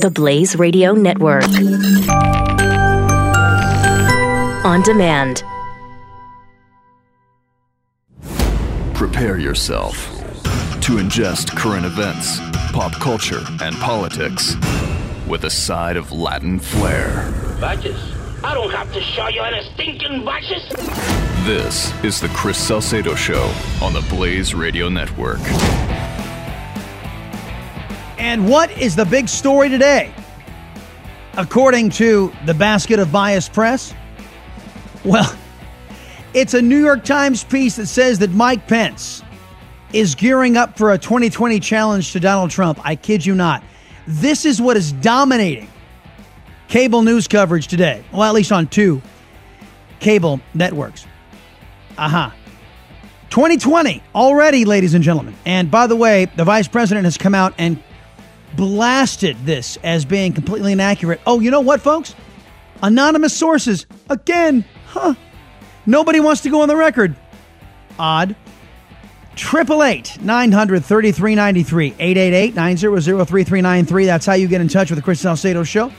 The Blaze Radio Network. On demand. Prepare yourself to ingest current events, pop culture, and politics with a side of Latin flair. Batches? I don't have to show you any stinking batches. This is the Chris Salcedo Show on the Blaze Radio Network. And what is the big story today? According to the Basket of Biased Press, well, it's a New York Times piece that says that Mike Pence is gearing up for a 2020 challenge to Donald Trump. I kid you not. This is what is dominating cable news coverage today. Well, at least on two cable networks. 2020 already, ladies and gentlemen. And by the way, the vice president has come out and blasted this as being completely inaccurate. Oh, you know what, folks? Anonymous sources. Again, nobody wants to go on the record. Odd. 888-900-3393. 888-900-3393. That's how you get in touch with the Chris Salcedo Show.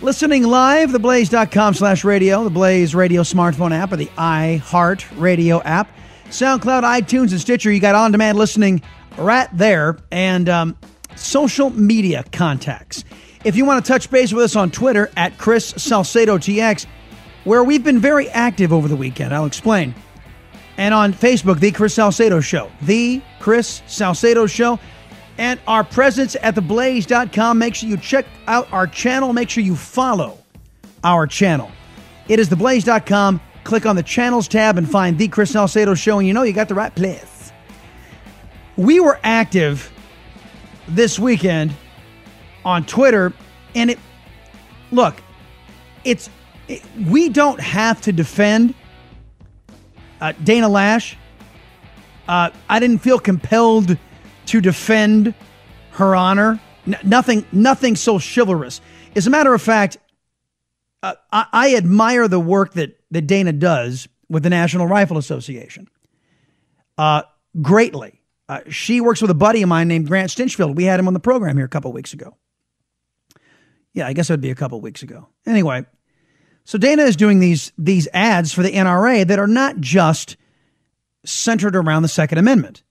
Listening live, theblaze.com/radio, the Blaze Radio smartphone app, or the iHeart Radio app. SoundCloud, iTunes, and Stitcher. You got on-demand listening right there. And social media contacts. If you want to touch base with us on Twitter, at Chris Salcedo TX, where we've been very active over the weekend. I'll explain. And on Facebook, The Chris Salcedo Show. The Chris Salcedo Show. And our presence at theblaze.com. Make sure you check out our channel. Make sure you follow our channel. It is theblaze.com. Click on the Channels tab and find The Chris Salcedo Show, and you know you got the right place. We were active this weekend on Twitter, and we don't have to defend Dana Loesch. I didn't feel compelled to defend her honor. Nothing so chivalrous. As a matter of fact, I admire the work that Dana does with the National Rifle Association greatly. She works with a buddy of mine named Grant Stinchfield. We had him on the program here a couple weeks ago. Yeah, I guess it would be a couple weeks ago. Anyway, so Dana is doing these ads for the NRA that are not just centered around the Second Amendment,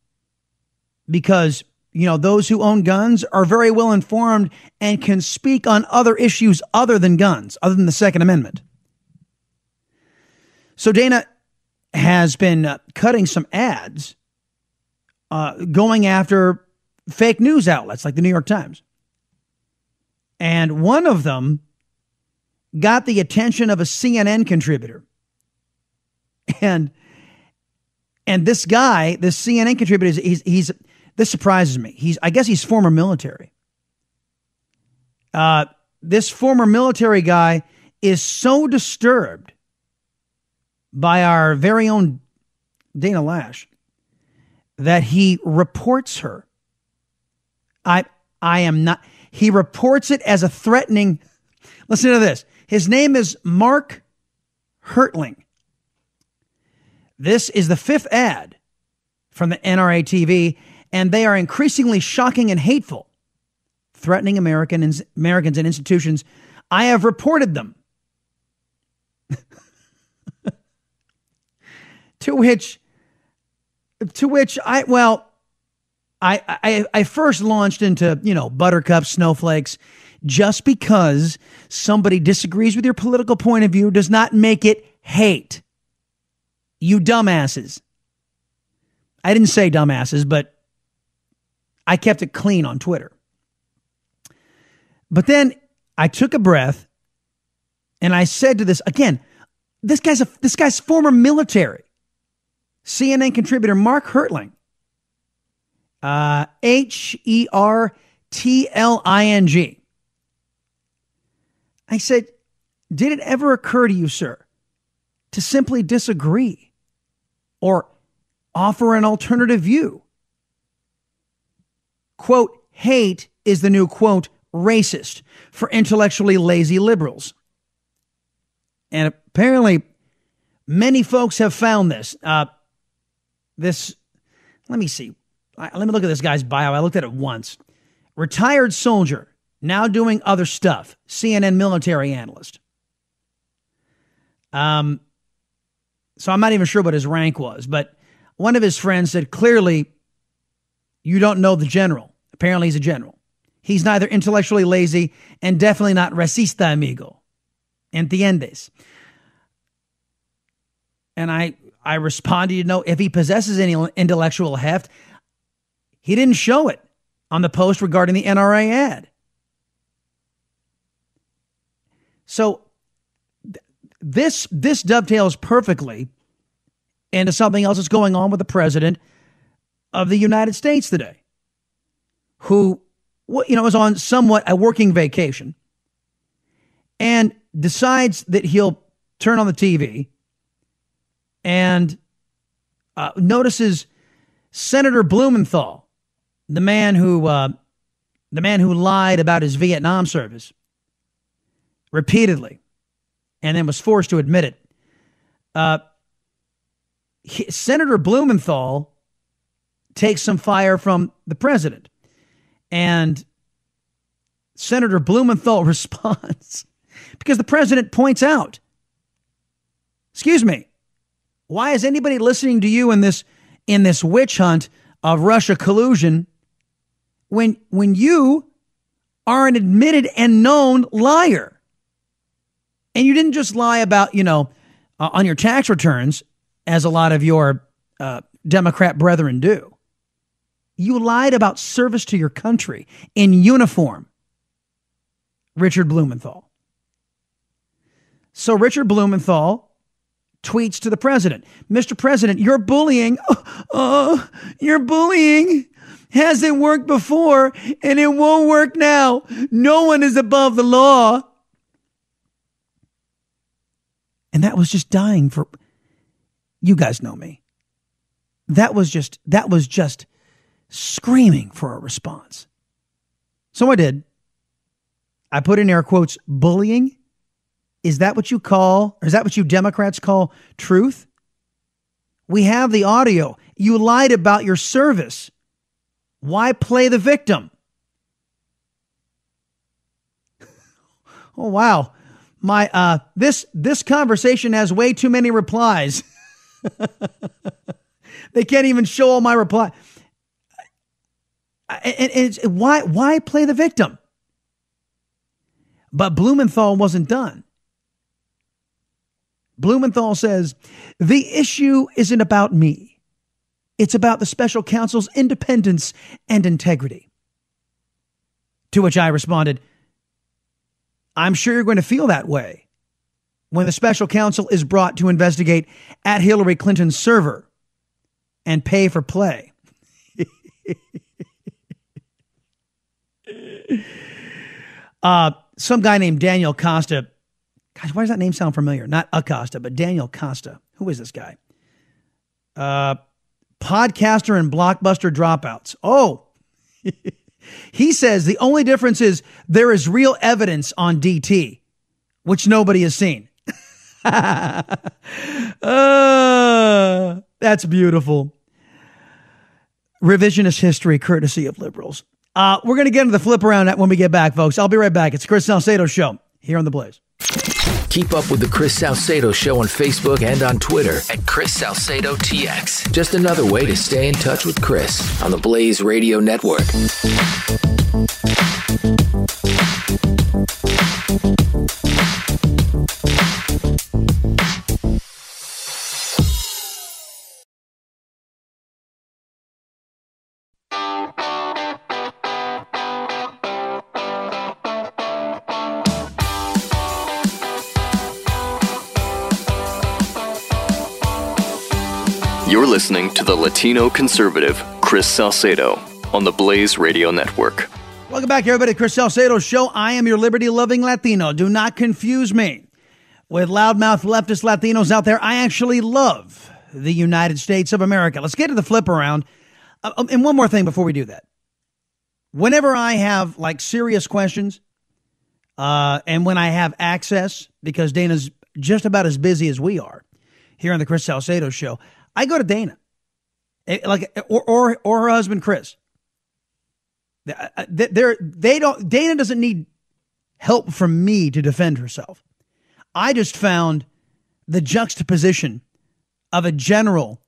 because those who own guns are very well informed and can speak on other issues other than guns, other than the Second Amendment. So Dana has been cutting some ads going after fake news outlets like the New York Times. And one of them got the attention of a CNN contributor. And this guy, this CNN contributor, he's this surprises me. I guess he's former military. This former military guy is so disturbed by our very own Dana Loesch that he reports her. He reports it as a threatening. Listen to this. His name is Mark Hertling. This is the fifth ad from the NRA TV, and they are increasingly shocking and hateful, threatening Americans and institutions. I have reported them. I first launched into, buttercups, snowflakes. Just because somebody disagrees with your political point of view does not make it hate. You dumbasses. I didn't say dumbasses, but I kept it clean on Twitter. But then I took a breath and I said to this again, this guy's former military. CNN contributor Mark Hertling, Hertling. I said, did it ever occur to you, sir, to simply disagree or offer an alternative view? Quote, hate is the new, quote, racist for intellectually lazy liberals. And apparently many folks have found this. Let me see. Let me look at this guy's bio. I looked at it once. Retired soldier, now doing other stuff. CNN military analyst. So I'm not even sure what his rank was, but one of his friends said, clearly, you don't know the general. Apparently he's a general. He's neither intellectually lazy and definitely not racista, amigo. Entiendes? And I responded, you know, if he possesses any intellectual heft, he didn't show it on the post regarding the NRA ad. So this dovetails perfectly into something else that's going on with the president of the United States today, who, you know, is on somewhat a working vacation and decides that he'll turn on the TV and notices Senator Blumenthal, the man who lied about his Vietnam service repeatedly and then was forced to admit it. Senator Blumenthal takes some fire from the president, and Senator Blumenthal responds because the president points out, excuse me, why is anybody listening to you in this witch hunt of Russia collusion when you are an admitted and known liar? And you didn't just lie about, you know, on your tax returns, as a lot of your Democrat brethren do. You lied about service to your country in uniform, Richard Blumenthal. So Richard Blumenthal tweets to the president, Mr. President, your bullying, hasn't worked before and it won't work now. No one is above the law. And that was just dying for, you guys know me. That was just screaming for a response. So I did. I put in air quotes, bullying. Is that what you call, or is that what you Democrats call truth? We have the audio. You lied about your service. Why play the victim? Oh, wow. My, this conversation has way too many replies. They can't even show all my reply. And why play the victim? But Blumenthal wasn't done. Blumenthal says, the issue isn't about me. It's about the special counsel's independence and integrity. To which I responded, I'm sure you're going to feel that way when the special counsel is brought to investigate at Hillary Clinton's server and pay for play. Some guy named Daniel Costa. Gosh, why does that name sound familiar? Not Acosta, but Daniel Costa. Who is this guy? Podcaster and Blockbuster dropouts. Oh, he says the only difference is there is real evidence on DT, which nobody has seen. That's beautiful. Revisionist history, courtesy of liberals. We're going to get into the flip around when we get back, folks. I'll be right back. It's Chris Salcedo Show here on The Blaze. Keep up with The Chris Salcedo Show on Facebook and on Twitter at Chris Salcedo TX. Just another way to stay in touch with Chris on The Blaze Radio Network. You're listening to the Latino conservative, Chris Salcedo, on the Blaze Radio Network. Welcome back, everybody, to Chris Salcedo's show. I am your liberty-loving Latino. Do not confuse me with loudmouth leftist Latinos out there. I actually love the United States of America. Let's get to the flip around. And one more thing before we do that. Whenever I have, like, serious questions, and when I have access, because Dana's just about as busy as we are here on the Chris Salcedo Show, I go to Dana, like, or her husband, Chris. Dana doesn't need help from me to defend herself. I just found the juxtaposition of a general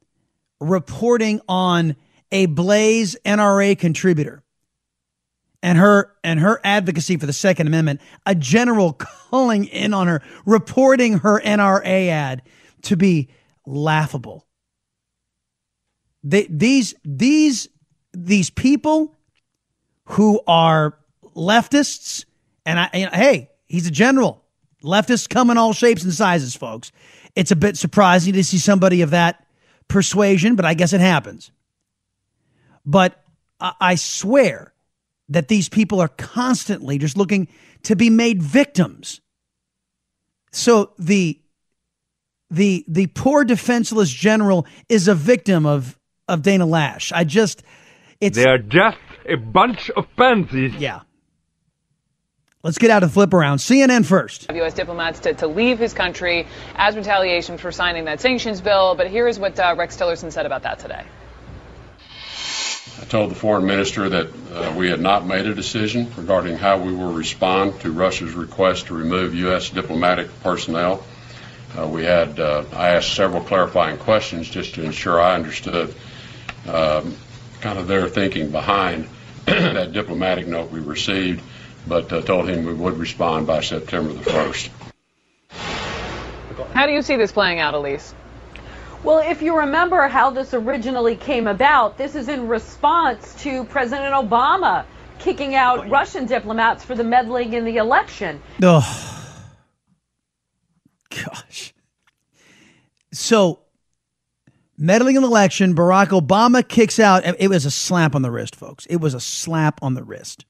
reporting on a Blaze NRA contributor and her advocacy for the Second Amendment, a general calling in on her, reporting her NRA ad to be laughable. These people who are leftists, and hey, he's a general. Leftists come in all shapes and sizes, folks. It's a bit surprising to see somebody of that persuasion, but I guess it happens. But I swear that these people are constantly just looking to be made victims. So the poor defenseless general is a victim of Dana Loesch. They are just a bunch of pansies. Yeah. Let's get out of the flip around. CNN first. U.S. diplomats to leave his country as retaliation for signing that sanctions bill. But here is what Rex Tillerson said about that today. I told the foreign minister that we had not made a decision regarding how we will respond to Russia's request to remove U.S. diplomatic personnel. I asked several clarifying questions just to ensure I understood kind of their thinking behind that diplomatic note we received, but told him we would respond by September the 1st. How do you see this playing out, Elise? Well, if you remember how this originally came about, this is in response to President Obama kicking out Russian diplomats for the meddling in the election. Oh, gosh. So, meddling in the election, Barack Obama kicks out. It was a slap on the wrist, folks. It was a slap on the wrist.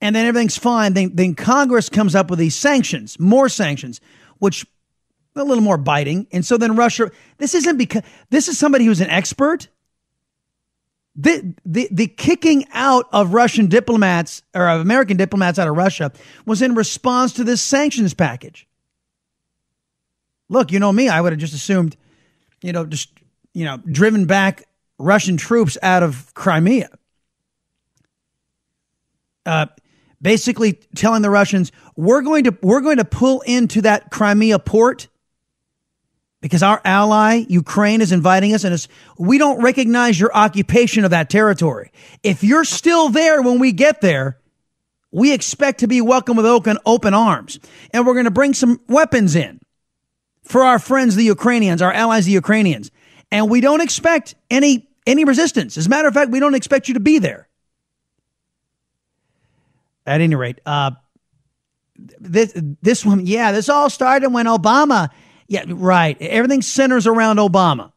And then everything's fine. Then Congress comes up with these sanctions, more sanctions, which... a little more biting. And so then Russia, this is somebody who's an expert. The kicking out of Russian diplomats or of American diplomats out of Russia was in response to this sanctions package. Look, you know me, I would have just assumed, driven back Russian troops out of Crimea. Basically telling the Russians, we're going to pull into that Crimea port. Because our ally, Ukraine, is inviting us, and we don't recognize your occupation of that territory. If you're still there when we get there, we expect to be welcomed with open arms. And we're going to bring some weapons in for our friends, the Ukrainians, our allies, the Ukrainians. And we don't expect any resistance. As a matter of fact, we don't expect you to be there. At any rate, this woman, this all started when Obama... Yeah, right. Everything centers around Obama.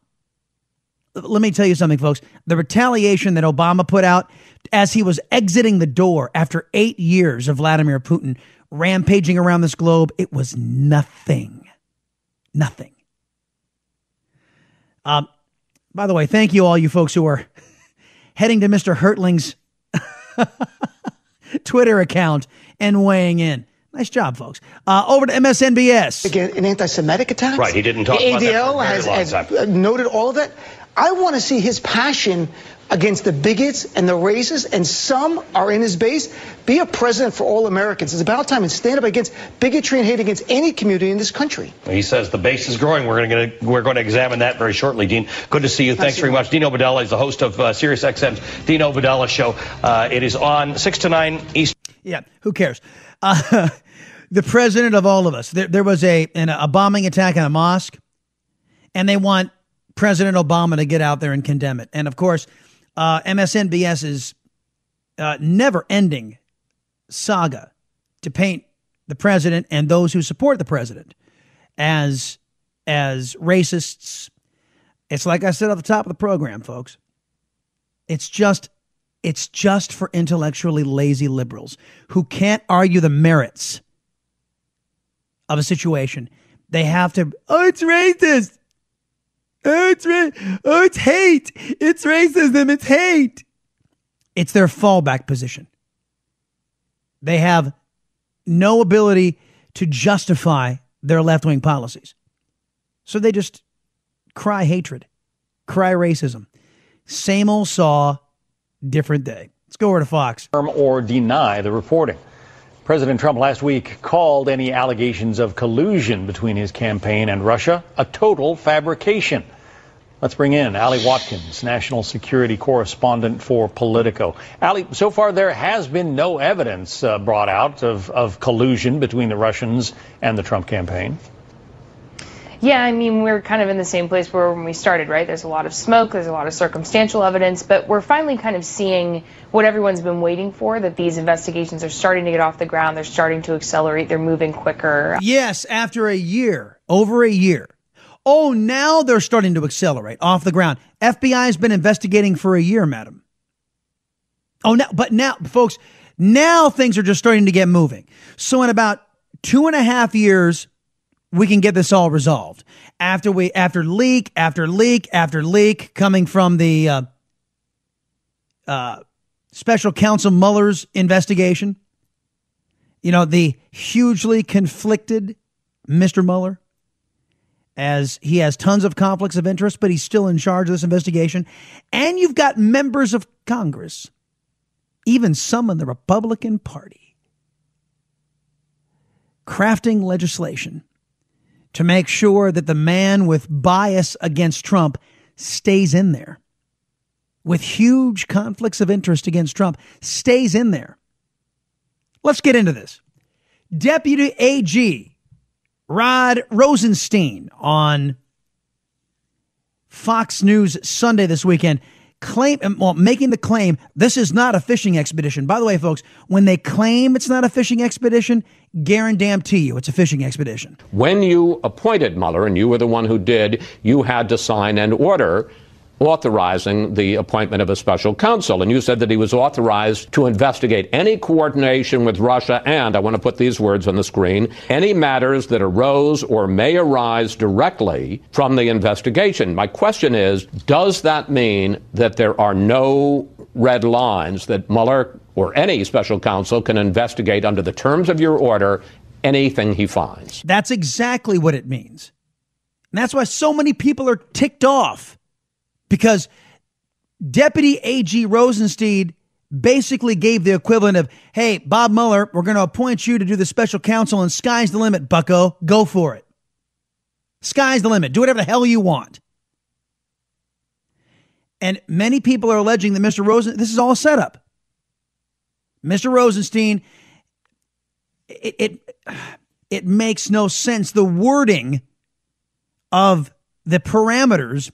Let me tell you something, folks. The retaliation that Obama put out as he was exiting the door after 8 years of Vladimir Putin rampaging around this globe, it was nothing. Nothing. By the way, thank you all you folks who are heading to Mr. Hertling's Twitter account and weighing in. Nice job, folks. Over to MSNBC. Again, an anti-Semitic attack? Right, he didn't talk about that for a very long time. Noted all of that. I want to see his passion against the bigots and the racists, and some are in his base. Be a president for all Americans. It's about time, and stand up against bigotry and hate against any community in this country. He says the base is growing. We're going to examine that very shortly, Dean. Good to see you. Thanks very much. Dino Badella is the host of Sirius XM's Dino Badella Show. It is on 6 to 9 Eastern. Yeah, who cares? The president of all of us. There was a bombing attack on a mosque, and they want President Obama to get out there and condemn it. And, of course, MSNBC's never-ending saga to paint the president and those who support the president as racists. It's like I said at the top of the program, folks. It's just for intellectually lazy liberals who can't argue the merits of a situation. They have to, it's racist. It's hate. It's racism. It's hate. It's their fallback position. They have no ability to justify their left-wing policies. So they just cry hatred, cry racism. Same old saw, different day. Let's go over to Fox. Or deny the reporting. President Trump last week called any allegations of collusion between his campaign and Russia a total fabrication. Let's bring in Ali Watkins, national security correspondent for Politico. Ali, so far there has been no evidence brought out of collusion between the Russians and the Trump campaign. Yeah, I mean, we're kind of in the same place where when we started, right? There's a lot of smoke, there's a lot of circumstantial evidence, but we're finally kind of seeing what everyone's been waiting for, that these investigations are starting to get off the ground, they're starting to accelerate, they're moving quicker. Yes, after a year, over a year. Oh, now they're starting to accelerate off the ground. FBI has been investigating for a year, madam. Oh, now, but now, folks, now things are just starting to get moving. So in about 2.5 years... we can get this all resolved after leak coming from the special counsel Mueller's investigation. You know, the hugely conflicted Mr. Mueller, as he has tons of conflicts of interest, but he's still in charge of this investigation. And you've got members of Congress, even some in the Republican Party, crafting legislation to make sure that the man with bias against Trump stays in there, with huge conflicts of interest against Trump, stays in there. Let's get into this. Deputy AG Rod Rosenstein on Fox News Sunday this weekend making the claim this is not a fishing expedition. By the way, folks, when they claim it's not a fishing expedition, guarantee you it's a fishing expedition. When you appointed Mueller, and you were the one who did, you had to sign an order authorizing the appointment of a special counsel. And you said that he was authorized to investigate any coordination with Russia and, I want to put these words on the screen, any matters that arose or may arise directly from the investigation. My question is, does that mean that there are no red lines that Mueller or any special counsel can investigate under the terms of your order anything he finds? That's exactly what it means. And that's why so many people are ticked off, because Deputy AG Rosenstein basically gave the equivalent of, hey, Bob Mueller, we're going to appoint you to do the special counsel and sky's the limit, bucko. Go for it. Sky's the limit. Do whatever the hell you want. And many people are alleging that Mr. Rosenstein, this is all set up. Mr. Rosenstein, it makes no sense. The wording of the parameters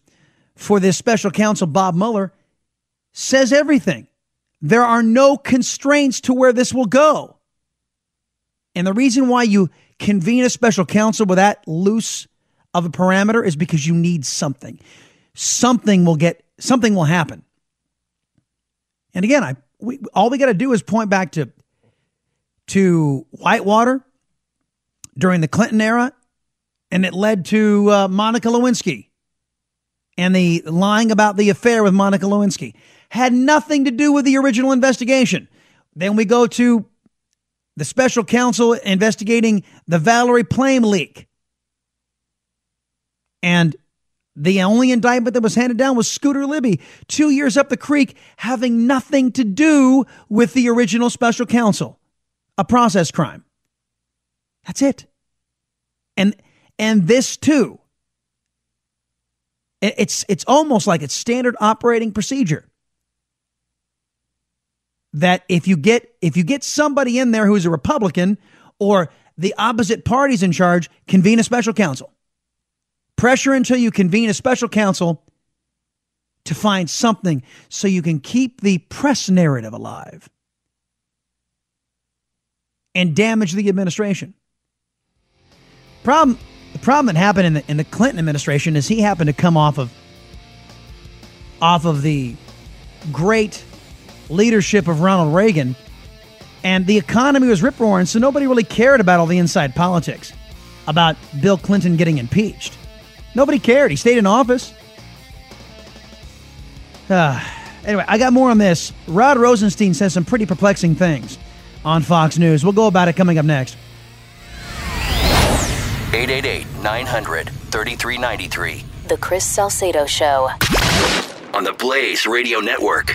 for this special counsel, Bob Mueller, says everything. There are no constraints to where this will go. And the reason why you convene a special counsel with that loose of a parameter is because you need something. Something will happen. And again, all we got to do is point back to Whitewater during the Clinton era, and it led to Monica Lewinsky. And the lying about the affair with Monica Lewinsky had nothing to do with the original investigation. Then we go to the special counsel investigating the Valerie Plame leak. And the only indictment that was handed down was Scooter Libby, 2 years up the creek, having nothing to do with the original special counsel, a process crime. That's it. And this too. It's almost like it's standard operating procedure that if you get somebody in there who is a Republican or the opposite party's in charge, convene a special counsel. Pressure until you convene a special counsel to find something so you can keep the press narrative alive and damage the administration. The problem that happened in the Clinton administration is he happened to come off of the great leadership of Ronald Reagan, and the economy was rip-roaring, so nobody really cared about all the inside politics, about Bill Clinton getting impeached. Nobody cared. He stayed in office. Anyway, I got more on this. Rod Rosenstein says some pretty perplexing things on Fox News. We'll go about it coming up next. 888-900-3393. The Chris Salcedo Show. On the Blaze Radio Network.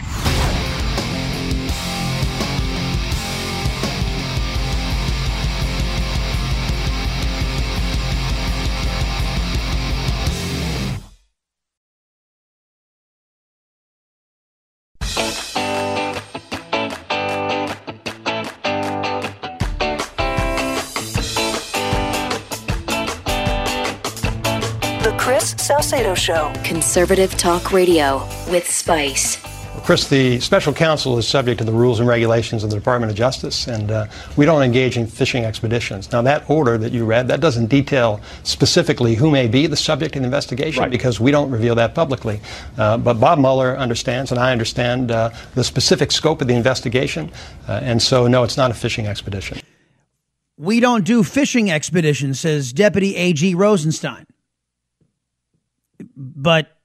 Chris Salcedo Show. Conservative talk radio with spice. Well, Chris, the special counsel is subject to the rules and regulations of the Department of Justice, and we don't engage in fishing expeditions. Now, that order that you read, that doesn't detail specifically who may be the subject of the investigation, right, because we don't reveal that publicly. But Bob Mueller understands, and I understand, the specific scope of the investigation, and so, no, it's not a fishing expedition. We don't do fishing expeditions, says Deputy AG Rosenstein. But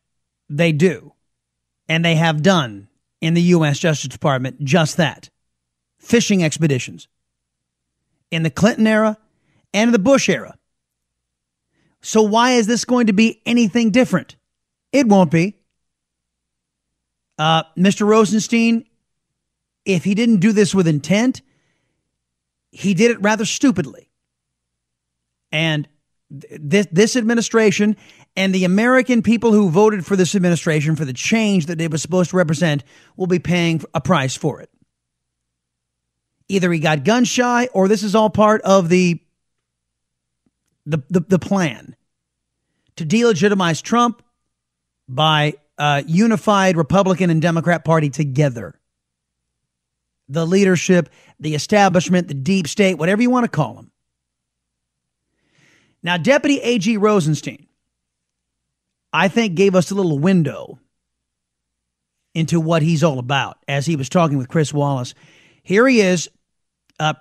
they do. And they have done in the U.S. Justice Department just that. Fishing expeditions. In the Clinton era and in the Bush era. So why is this going to be anything different? It won't be. Mr. Rosenstein, if he didn't do this with intent, he did it rather stupidly. And this administration and the American people who voted for this administration for the change that it was supposed to represent will be paying a price for it. Either he got gun shy, or this is all part of the plan to delegitimize Trump by unified Republican and Democrat Party together. The leadership, the establishment, the deep state, whatever you want to call them. Now, Deputy A.G. Rosenstein, I think, gave us a little window into what he's all about as he was talking with Chris Wallace. Here he is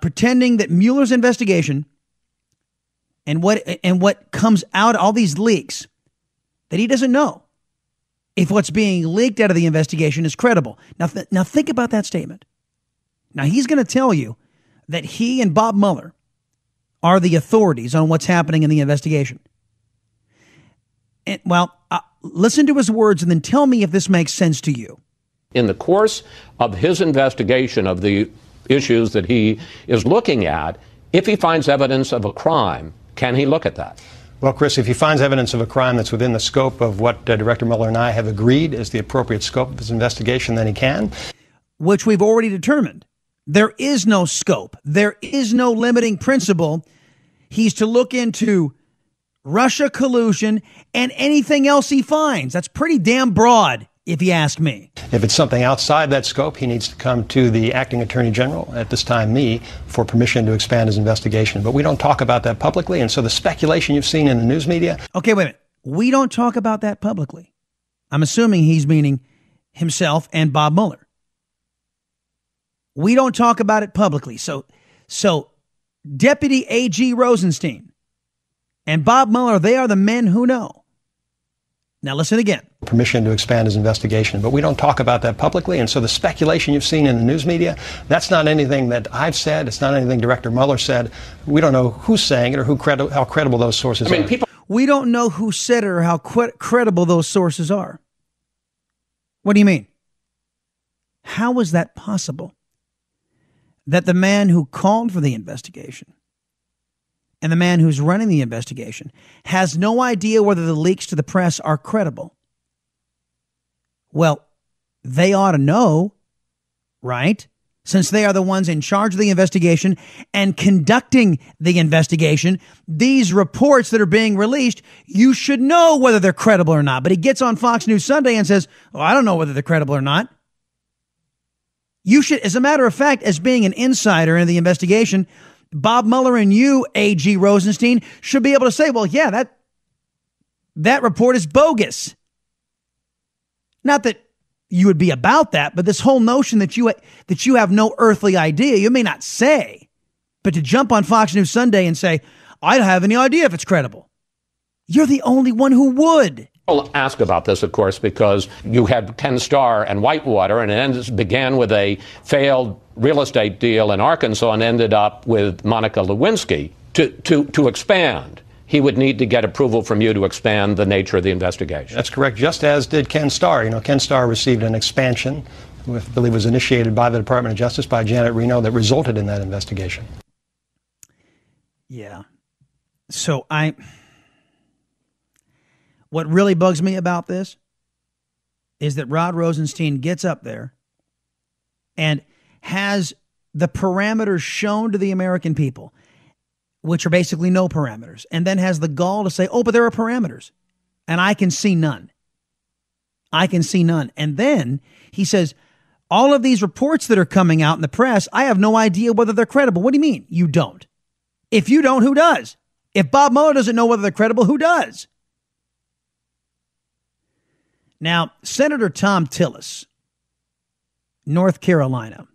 pretending that Mueller's investigation and what comes out, all these leaks, that he doesn't know if what's being leaked out of the investigation is credible. Now, now think about that statement. Now, he's going to tell you that he and Bob Mueller are the authorities on what's happening in the investigation. And, well, listen to his words and then tell me if this makes sense to you. In the course of his investigation of the issues that he is looking at, if he finds evidence of a crime, can he look at that? Well, Chris, if he finds evidence of a crime that's within the scope of what Director Mueller and I have agreed is the appropriate scope of his investigation, then he can. Which we've already determined. There is no scope. There is no limiting principle. He's to look into Russia collusion and anything else he finds. That's pretty damn broad, if you ask me. If it's something outside that scope, he needs to come to the acting attorney general, at this time me, for permission to expand his investigation. But we don't talk about that publicly. And so the speculation you've seen in the news media. Okay, wait a minute. We don't talk about that publicly. I'm assuming he's meaning himself and Bob Mueller. We don't talk about it publicly. So Deputy A.G. Rosenstein and Bob Mueller, they are the men who know. Now listen again. Permission to expand his investigation, but we don't talk about that publicly. And so the speculation you've seen in the news media, that's not anything that I've said. It's not anything Director Mueller said. We don't know who's saying it or how credible those sources are. We don't know who said it or how credible those sources are. What do you mean? How is that possible? That the man who called for the investigation and the man who's running the investigation has no idea whether the leaks to the press are credible. Well, they ought to know, right? Since they are the ones in charge of the investigation and conducting the investigation, these reports that are being released, you should know whether they're credible or not. But he gets on Fox News Sunday and says, oh, I don't know whether they're credible or not. You should, as a matter of fact, as being an insider into the investigation, Bob Mueller and you, A.G. Rosenstein, should be able to say, well, yeah, that report is bogus. Not that you would be about that, but this whole notion that you have no earthly idea, you may not say, but to jump on Fox News Sunday and say, I don't have any idea if it's credible. You're the only one who would. I'll ask about this, of course, because you had 10 Star and Whitewater, and it began with a failed real estate deal in Arkansas and ended up with Monica Lewinsky. To expand, he would need to get approval from you to expand the nature of the investigation. That's correct, just as did Ken Starr. You know, Ken Starr received an expansion, which I believe was initiated by the Department of Justice, by Janet Reno, that resulted in that investigation. Yeah. So what really bugs me about this is that Rod Rosenstein gets up there and has the parameters shown to the American people, which are basically no parameters, and then has the gall to say, oh, but there are parameters. and I can see none. I can see none. And then he says, all of these reports that are coming out in the press, I have no idea whether they're credible. What do you mean? You don't. If you don't, who does? If Bob Mueller doesn't know whether they're credible, who does? Now, Senator Tom Tillis, North Carolina,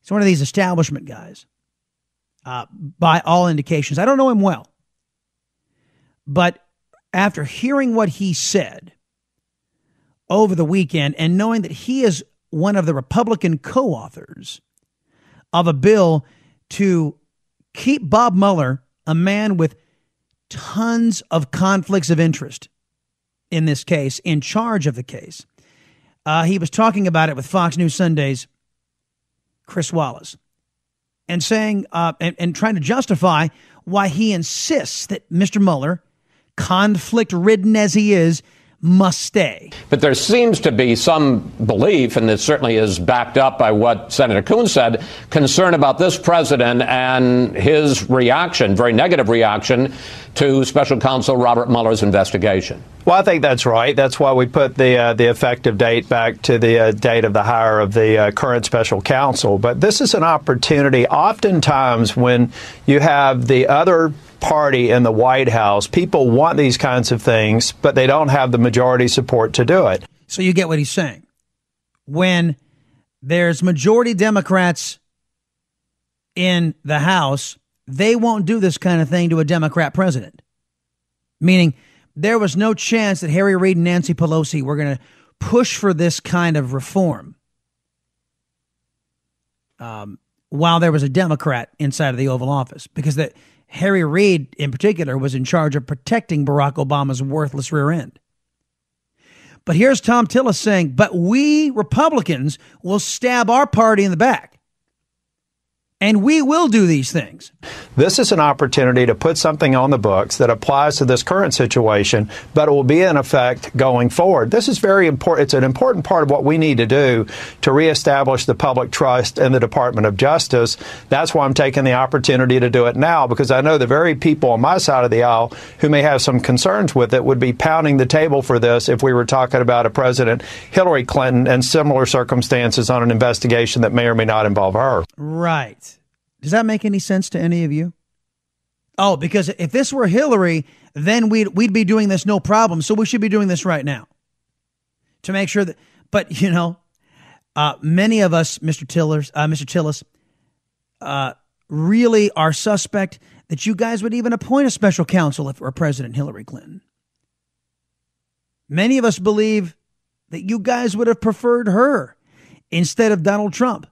he's one of these establishment guys, by all indications. I don't know him well. But after hearing what he said over the weekend and knowing that he is one of the Republican co-authors of a bill to keep Bob Mueller, a man with tons of conflicts of interest in this case, in charge of the case, he was talking about it with Fox News Sunday's Chris Wallace and saying and trying to justify why he insists that Mr. Mueller, conflict-ridden as he is, must stay. But there seems to be some belief, and this certainly is backed up by what Senator Kuhn said, concern about this president and his reaction, very negative reaction, to Special Counsel Robert Mueller's investigation. Well, I think that's right. That's why we put the effective date back to the date of the hire of the current special counsel. But this is an opportunity. Oftentimes when you have the other party in the White House, people want these kinds of things, but they don't have the majority support to do it. So you get what he's saying. When there's majority Democrats in the House, they won't do this kind of thing to a Democrat president. Meaning there was no chance that Harry Reid and Nancy Pelosi were going to push for this kind of reform while there was a Democrat inside of the Oval Office, because that Harry Reid, in particular, was in charge of protecting Barack Obama's worthless rear end. But here's Tom Tillis saying, but we Republicans will stab our party in the back. And we will do these things. This is an opportunity to put something on the books that applies to this current situation, but it will be in effect going forward. This is very important. It's an important part of what we need to do to reestablish the public trust in the Department of Justice. That's why I'm taking the opportunity to do it now, because I know the very people on my side of the aisle who may have some concerns with it would be pounding the table for this if we were talking about a President Hillary Clinton and similar circumstances on an investigation that may or may not involve her. Right. Does that make any sense to any of you? Oh, because if this were Hillary, then we'd be doing this no problem. So we should be doing this right now to make sure that. But, you know, many of us, Mr. Tillis, really are suspect that you guys would even appoint a special counsel if it were President Hillary Clinton. Many of us believe that you guys would have preferred her instead of Donald Trump.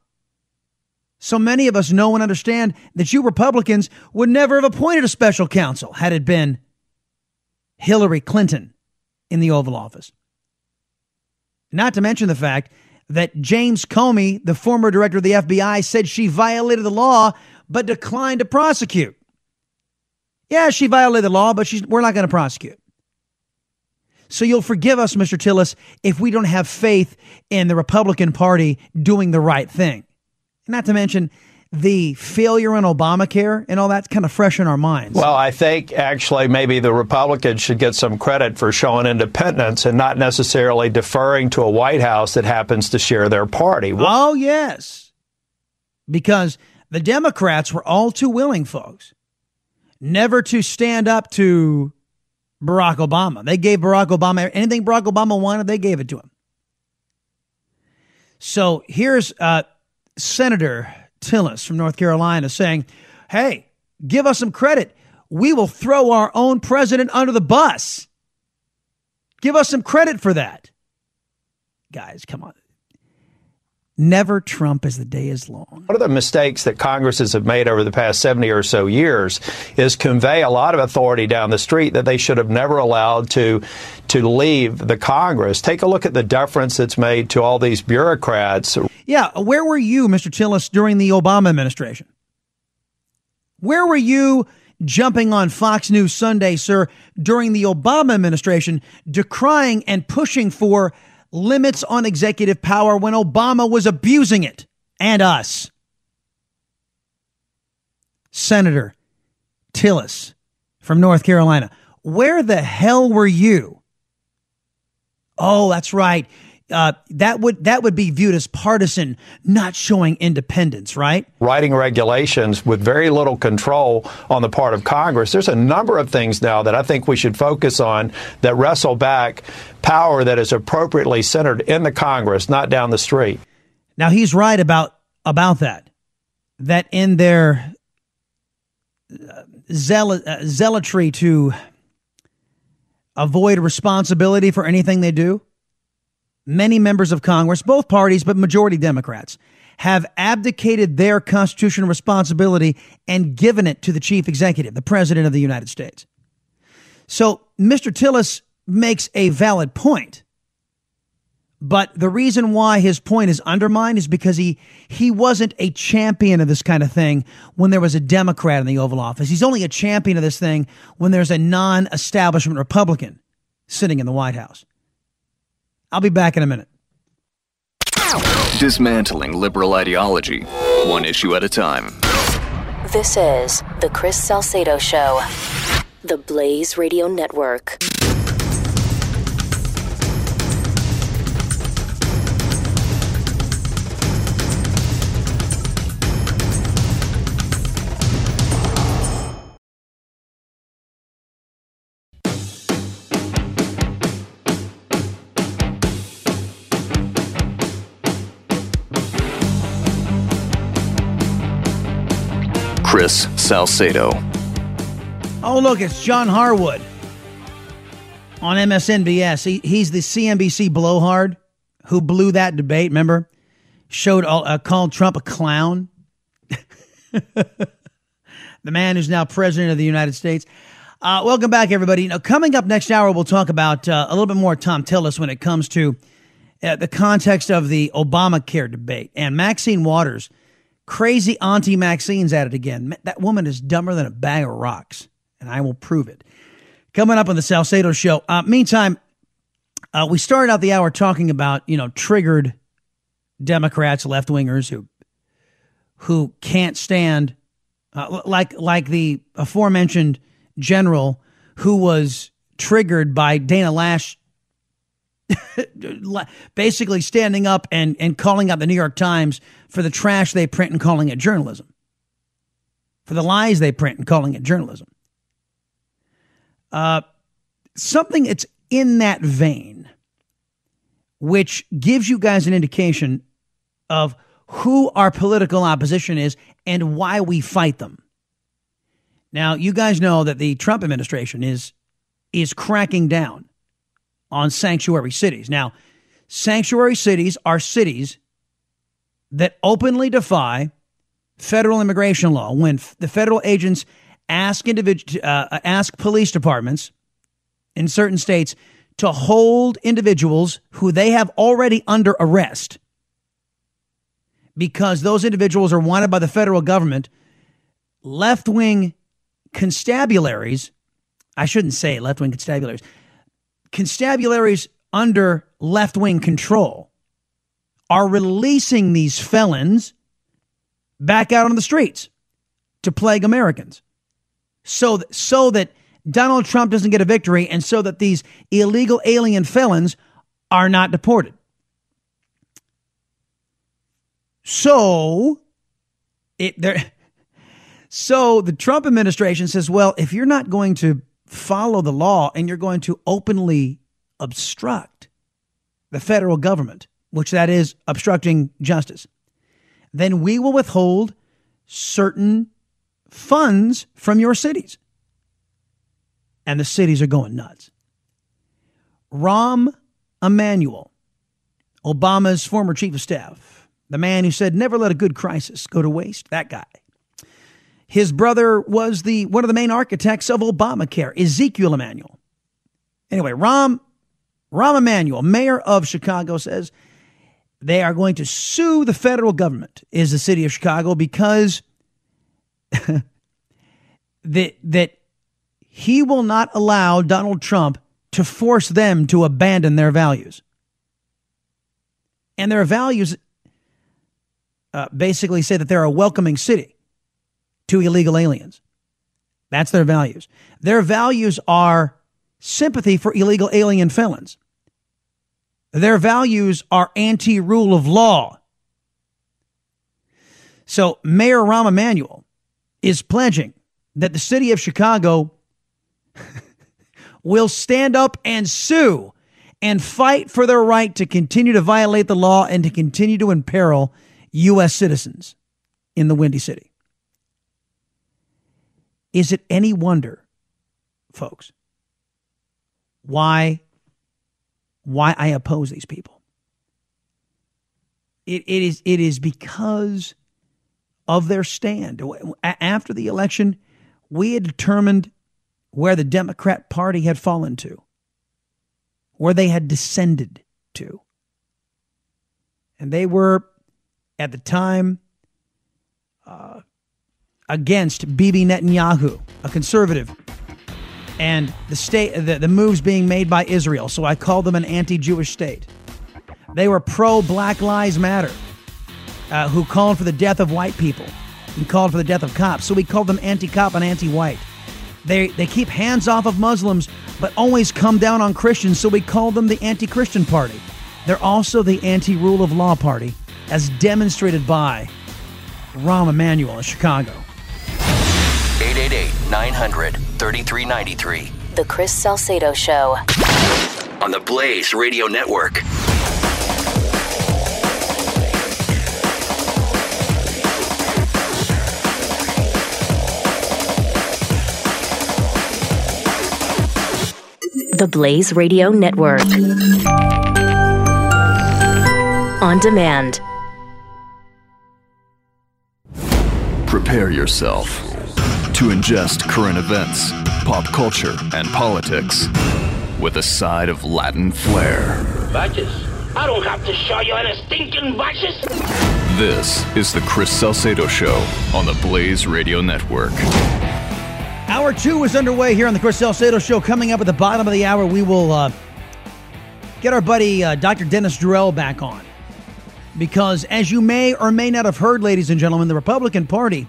So many of us know and understand that you Republicans would never have appointed a special counsel had it been Hillary Clinton in the Oval Office. Not to mention the fact that James Comey, the former director of the FBI, said she violated the law but declined to prosecute. Yeah, she violated the law, but we're not going to prosecute. So you'll forgive us, Mr. Tillis, if we don't have faith in the Republican Party doing the right thing. Not to mention the failure on Obamacare and all that's kind of fresh in our minds. Well, I think actually maybe the Republicans should get some credit for showing independence and not necessarily deferring to a White House that happens to share their party. Oh, yes. Because the Democrats were all too willing, folks, never to stand up to Barack Obama. They gave Barack Obama anything Barack Obama wanted, they gave it to him. So here's Senator Tillis from North Carolina saying, hey, give us some credit. We will throw our own president under the bus. Give us some credit for that. Guys, come on. Never Trump as the day is long. One of the mistakes that Congresses have made over the past 70 or so years is convey a lot of authority down the street that they should have never allowed to leave the Congress. Take a look at the deference that's made to all these bureaucrats. Yeah, where were you, Mr. Tillis, during the Obama administration? Where were you jumping on Fox News Sunday, sir, during the Obama administration, decrying and pushing for limits on executive power when Obama was abusing it and us? Senator Tillis from North Carolina, where the hell were you Oh, that's right. That would be viewed as partisan, not showing independence, right? Writing regulations with very little control on the part of Congress. There's a number of things now that I think we should focus on that wrestle back power that is appropriately centered in the Congress, not down the street. Now, he's right about that in their zealotry to avoid responsibility for anything they do, many members of Congress, both parties, but majority Democrats, have abdicated their constitutional responsibility and given it to the chief executive, the president of the United States. So Mr. Tillis makes a valid point, but the reason why his point is undermined is because he wasn't a champion of this kind of thing when there was a Democrat in the Oval Office. He's only a champion of this thing when there's a non-establishment Republican sitting in the White House. I'll be back in a minute. Dismantling liberal ideology, one issue at a time. This is The Chris Salcedo Show, The Blaze Radio Network. Chris Salcedo. Oh, look, it's John Harwood on MSNBC. He's the CNBC blowhard who blew that debate, remember? Called Trump a clown. The man who's now president of the United States. Welcome back, everybody. Now, coming up next hour, we'll talk about a little bit more Tom Tillis when it comes to the context of the Obamacare debate. And Maxine Waters, crazy Auntie Maxine's at it again. That woman is dumber than a bag of rocks, and I will prove it. Coming up on the Salcedo Show. Meantime, we started out the hour talking about, triggered Democrats, left-wingers who can't stand, like the aforementioned general who was triggered by Dana Loesch basically standing up and calling out the New York Times for the trash they print and calling it journalism, for the lies they print and calling it journalism. Something that's in that vein, which gives you guys an indication of who our political opposition is and why we fight them. Now, you guys know that the Trump administration is cracking down on sanctuary cities. Now, sanctuary cities are cities that openly defy federal immigration law. When the federal agents ask police departments in certain states to hold individuals who they have already under arrest because those individuals are wanted by the federal government, left-wing constabularies, I shouldn't say left-wing constabularies, constabularies under left-wing control are releasing these felons back out on the streets to plague Americans so that Donald Trump doesn't get a victory and so that these illegal alien felons are not deported. So the Trump administration says, well, if you're not going to follow the law and you're going to openly obstruct the federal government, which that is obstructing justice, then we will withhold certain funds from your cities. And the cities are going nuts. Rahm Emanuel, Obama's former chief of staff, the man who said, never let a good crisis go to waste, that guy. His brother was one of the main architects of Obamacare, Ezekiel Emanuel. Anyway, Rahm Emanuel, mayor of Chicago, says they are going to sue the federal government, is the city of Chicago, because that he will not allow Donald Trump to force them to abandon their values. And their values basically say that they're a welcoming city to illegal aliens. That's their values. Their values are sympathy for illegal alien felons, Their values are anti-rule of law. So Mayor Rahm Emanuel is pledging that the city of Chicago will stand up and sue and fight for their right to continue to violate the law and to continue to imperil U.S. citizens in the Windy City. Is it any wonder, folks, why I oppose these people? It is because of their stand. After the election, we had determined where the Democrat Party had fallen to, where they had descended to. And they were, at the time, against Bibi Netanyahu, a conservative, and the moves being made by Israel. So I called them an anti-Jewish state. They were pro-Black Lives Matter, who called for the death of white people and called for the death of cops. So we called them anti-cop and anti-white. They keep hands off of Muslims, but always come down on Christians, so we call them the anti-Christian party. They're also the anti-rule of law party, as demonstrated by Rahm Emanuel in Chicago. 888-900-3393. The Chris Salcedo Show. On the Blaze Radio Network. The Blaze Radio Network. On demand. Prepare yourself to ingest current events, pop culture, and politics with a side of Latin flair. Badges? I don't have to show you any stinking badges. This is the Chris Salcedo Show on the Blaze Radio Network. Hour 2 is underway here on the Chris Salcedo Show. Coming up at the bottom of the hour, we will get our buddy Dr. Dennis Dervelle back on. Because as you may or may not have heard, ladies and gentlemen, the Republican Party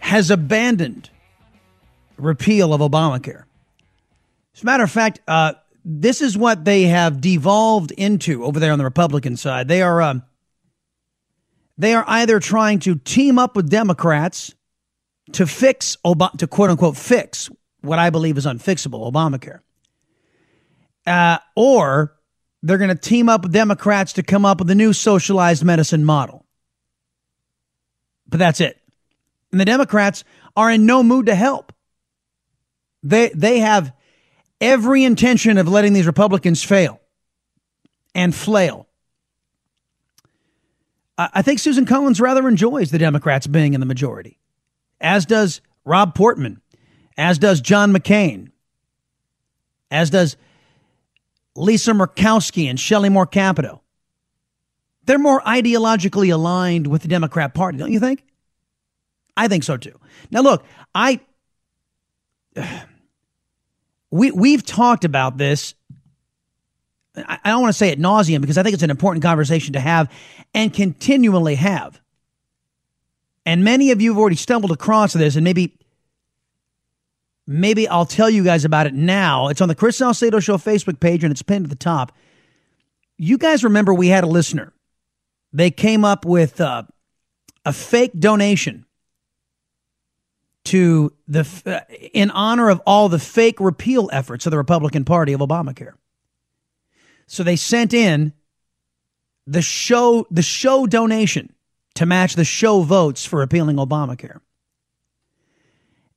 has abandoned repeal of Obamacare. As a matter of fact, this is what they have devolved into over there on the Republican side. They are either trying to team up with Democrats to fix, to quote unquote, fix what I believe is unfixable, Obamacare. Or they're going to team up with Democrats to come up with a new socialized medicine model. But that's it. And the Democrats are in no mood to help. They have every intention of letting these Republicans fail and flail. I think Susan Collins rather enjoys the Democrats being in the majority, as does Rob Portman, as does John McCain, as does Lisa Murkowski and Shelley Moore Capito. They're more ideologically aligned with the Democrat Party, don't you think? I think so, too. Now, look, we've talked about this. I don't want to say ad nauseum because I think it's an important conversation to have and continually have. And many of you have already stumbled across this, and maybe I'll tell you guys about it now. It's on the Chris Salcedo Show Facebook page, and it's pinned at the top. You guys remember we had a listener. They came up with a fake donation to in honor of all the fake repeal efforts of the Republican Party of Obamacare. So they sent in the show donation to match the show votes for repealing Obamacare.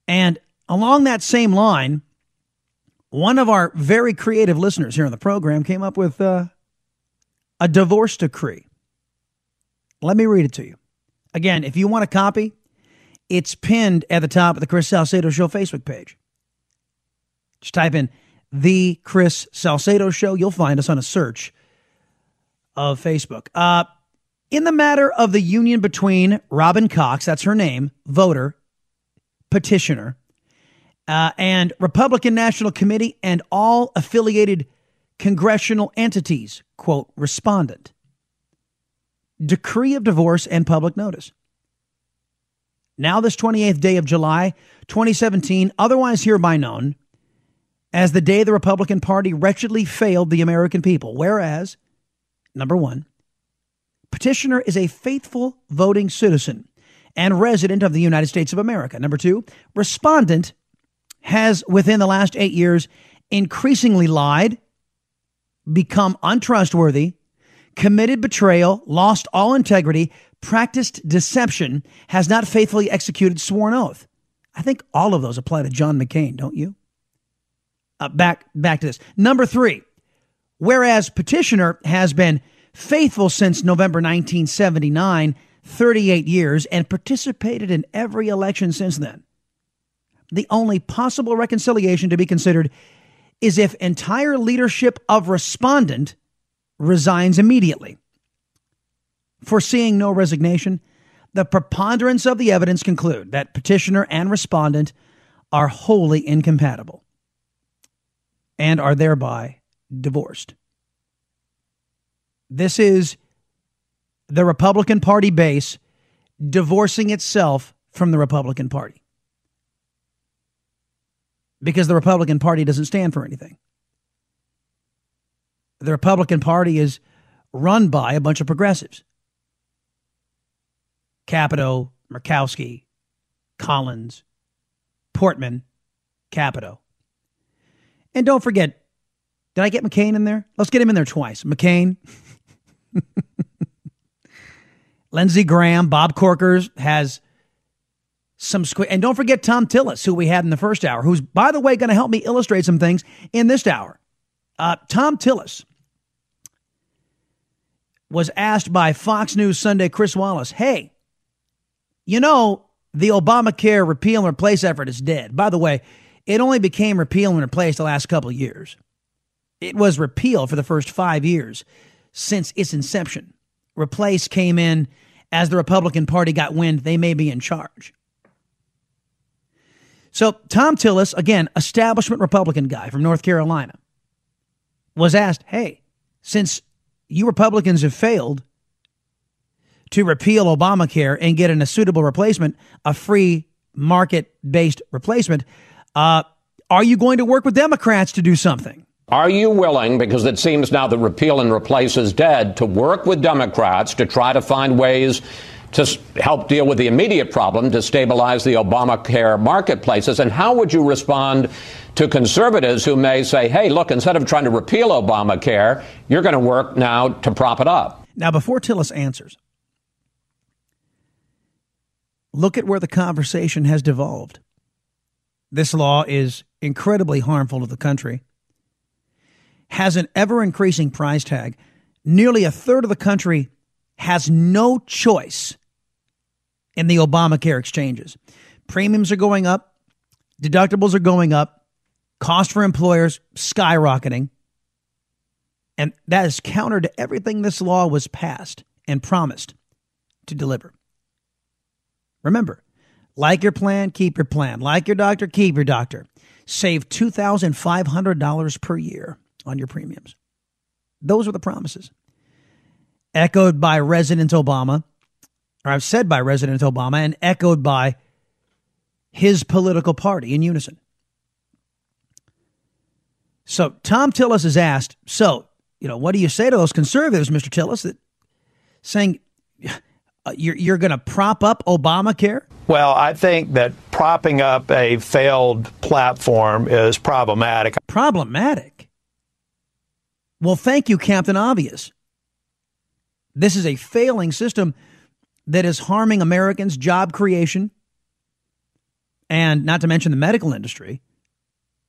And along that same line, one of our very creative listeners here on the program came up with a divorce decree. Let me read it to you. Again, if you want a copy, it's pinned at the top of the Chris Salcedo Show Facebook page. Just type in The Chris Salcedo Show. You'll find us on a search of Facebook. In the matter of the union between Robin Cox, that's her name, voter, petitioner, and Republican National Committee and all affiliated congressional entities, quote, respondent. Decree of divorce and public notice. Now this 28th day of July, 2017, otherwise hereby known as the day the Republican Party wretchedly failed the American people. Whereas, number one, petitioner is a faithful voting citizen and resident of the United States of America. Number two, respondent has, within the last 8 years, increasingly lied, become untrustworthy, committed betrayal, lost all integrity, practiced deception, has not faithfully executed sworn oath. I think all of those apply to John McCain, don't you? Back to this. Number three, whereas petitioner has been faithful since November 1979, 38 years, and participated in every election since then, the only possible reconciliation to be considered is if entire leadership of respondent resigns immediately. Foreseeing no resignation, the preponderance of the evidence conclude that petitioner and respondent are wholly incompatible and are thereby divorced. This is the Republican Party base divorcing itself from the Republican Party, because the Republican Party doesn't stand for anything. The Republican Party is run by a bunch of progressives. Capito, Murkowski, Collins, Portman, Capito. And don't forget, did I get McCain in there? Let's get him in there twice. McCain, Lindsey Graham, Bob Corkers has some and don't forget Tom Tillis, who we had in the first hour, who's, by the way, going to help me illustrate some things in this hour. Tom Tillis was asked by Fox News Sunday Chris Wallace, hey, you know, the Obamacare repeal and replace effort is dead. By the way, it only became repeal and replace the last couple of years. It was repeal for the first 5 years since its inception. Replace came in as the Republican Party got wind they may be in charge. So Tom Tillis, again, establishment Republican guy from North Carolina, was asked, hey, since you Republicans have failed to repeal Obamacare and get in a suitable replacement, a free market-based replacement, are you going to work with Democrats to do something? Are you willing, because it seems now that repeal and replace is dead, to work with Democrats to try to find ways to help deal with the immediate problem, to stabilize the Obamacare marketplaces? And how would you respond to conservatives who may say, hey, look, instead of trying to repeal Obamacare, you're going to work now to prop it up? Now, before Tillis answers, look at where the conversation has devolved. This law is incredibly harmful to the country, has an ever-increasing price tag. Nearly a third of the country has no choice in the Obamacare exchanges. Premiums are going up. Deductibles are going up. Cost for employers skyrocketing. And that is counter to everything this law was passed and promised to deliver. Remember, like your plan, keep your plan. Like your doctor, keep your doctor. Save $2,500 per year on your premiums. Those were the promises. Echoed by President Obama, or I've said by President Obama, and echoed by his political party in unison. So Tom Tillis is asked, so, you know, what do you say to those conservatives, Mr. Tillis, that saying you're going to prop up Obamacare? Well, I think that propping up a failed platform is problematic. Problematic? Well, thank you, Captain Obvious. This is a failing system that is harming Americans, job creation, and not to mention the medical industry.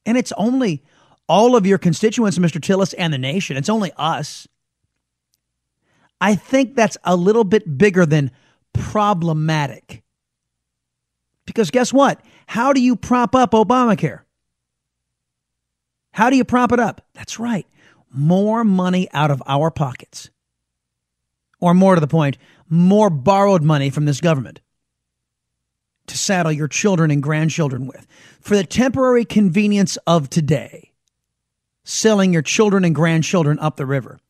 And it's only all of your constituents, Mr. Tillis, and the nation. It's only us. I think that's a little bit bigger than problematic. Because guess what? How do you prop up Obamacare? How do you prop it up? That's right. More money out of our pockets. Or more to the point, more borrowed money from this government to saddle your children and grandchildren with. For the temporary convenience of today, selling your children and grandchildren up the river.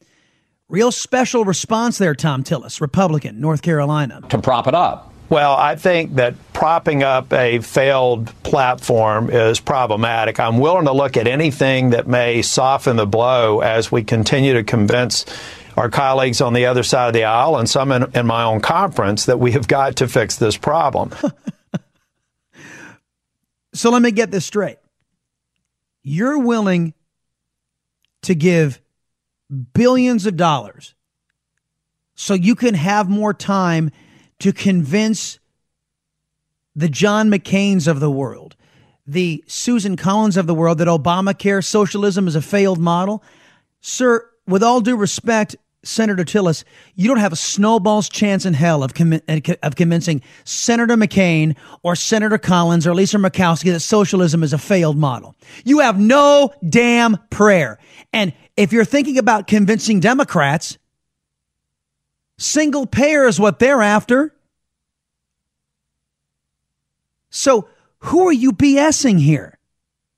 Real special response there, Tom Tillis, Republican, North Carolina. To prop it up. Well, I think that propping up a failed platform is problematic. I'm willing to look at anything that may soften the blow as we continue to convince our colleagues on the other side of the aisle and some in my own conference that we have got to fix this problem. So let me get this straight. You're willing to give billions of dollars so you can have more time to convince the John McCains of the world, the Susan Collins of the world, that Obamacare socialism is a failed model. Sir, with all due respect, Senator Tillis, you don't have a snowball's chance in hell of convincing Senator McCain or Senator Collins or Lisa Murkowski that socialism is a failed model. You have no damn prayer. And if you're thinking about convincing Democrats, single payer is what they're after. So who are you BSing here,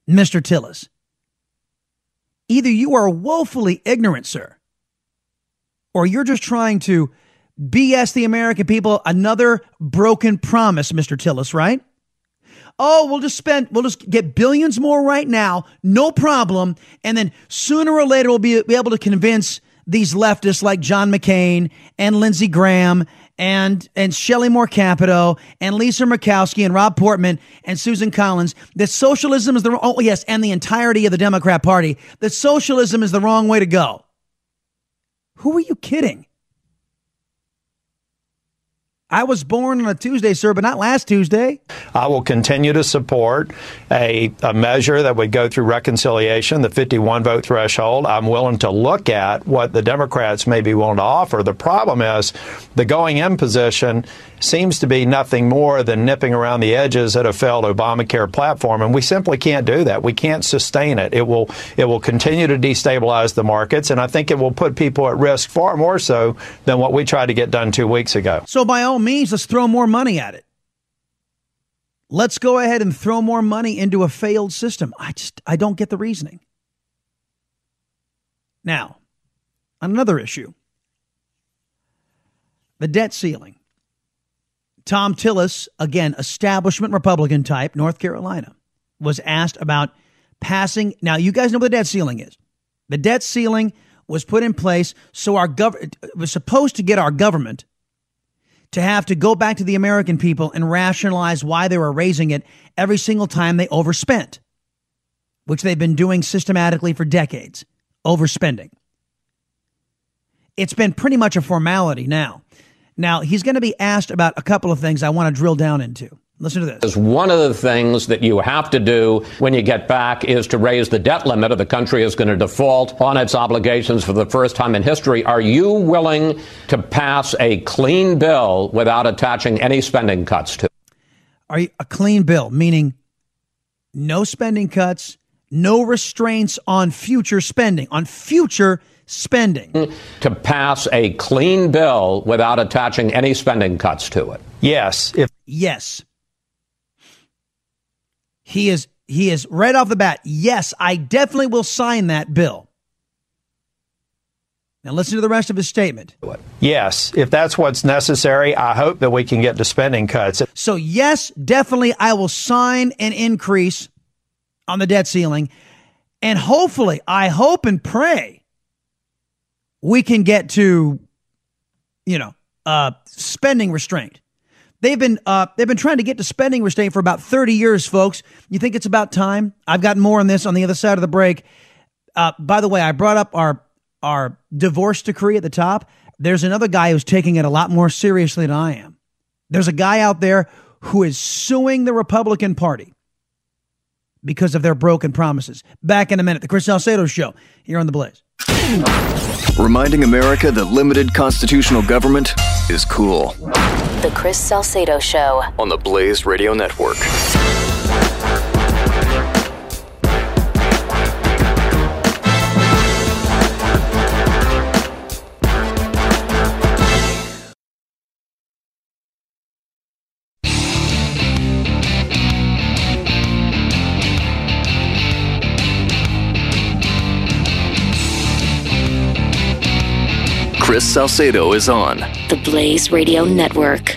Mr. Tillis? Either you are woefully ignorant, sir, or you're just trying to BS the American people. Another broken promise, Mr. Tillis, right? Oh, we'll just get billions more right now. No problem. And then sooner or later, we'll be able to convince these leftists like John McCain and Lindsey Graham and Shelley Moore Capito and Lisa Murkowski and Rob Portman and Susan Collins that socialism is and the entirety of the Democrat Party, that socialism is the wrong way to go. Who are you kidding? I was born on a Tuesday, sir, but not last Tuesday. I will continue to support a measure that would go through reconciliation, the 51-vote threshold. I'm willing to look at what the Democrats may be willing to offer. The problem is the going-in position seems to be nothing more than nipping around the edges at a failed Obamacare platform, and we simply can't do that. We can't sustain it. It will continue to destabilize the markets, and I think it will put people at risk far more so than what we tried to get done 2 weeks ago. So by all means, let's throw more money at it. Let's go ahead and throw more money into a failed system. I don't get the reasoning. Now, another issue. The debt ceiling. Tom Tillis, again, establishment Republican type, North Carolina, was asked about passing. Now, you guys know what the debt ceiling is. The debt ceiling was put in place so our government was supposed to get our government to have to go back to the American people and rationalize why they were raising it every single time they overspent, which they've been doing systematically for decades, overspending. It's been pretty much a formality now. Now, he's going to be asked about a couple of things I want to drill down into. Listen to this. One of the things that you have to do when you get back is to raise the debt limit, or the country is going to default on its obligations for the first time in history. Are you willing to pass a clean bill without attaching any spending cuts to it? A clean bill, meaning no spending cuts, no restraints on future spending, on future spending. To pass a clean bill without attaching any spending cuts to it. Yes. Yes. He is right off the bat. Yes, I definitely will sign that bill. Now listen to the rest of his statement. Yes, if that's what's necessary, I hope that we can get to spending cuts. So yes, definitely I will sign an increase on the debt ceiling. And hopefully, I hope and pray, we can get to, spending restraint. They've been trying to get to spending restraint for about 30 years, folks. You think it's about time? I've got more on this on the other side of the break. By the way, I brought up our divorce decree at the top. There's another guy who's taking it a lot more seriously than I am. There's a guy out there who is suing the Republican Party because of their broken promises. Back in a minute. The Chris Salcedo Show here on The Blaze. Reminding America that limited constitutional government is cool. The Chris Salcedo Show on the Blaze Radio Network. Chris Salcedo is on the Blaze Radio Network.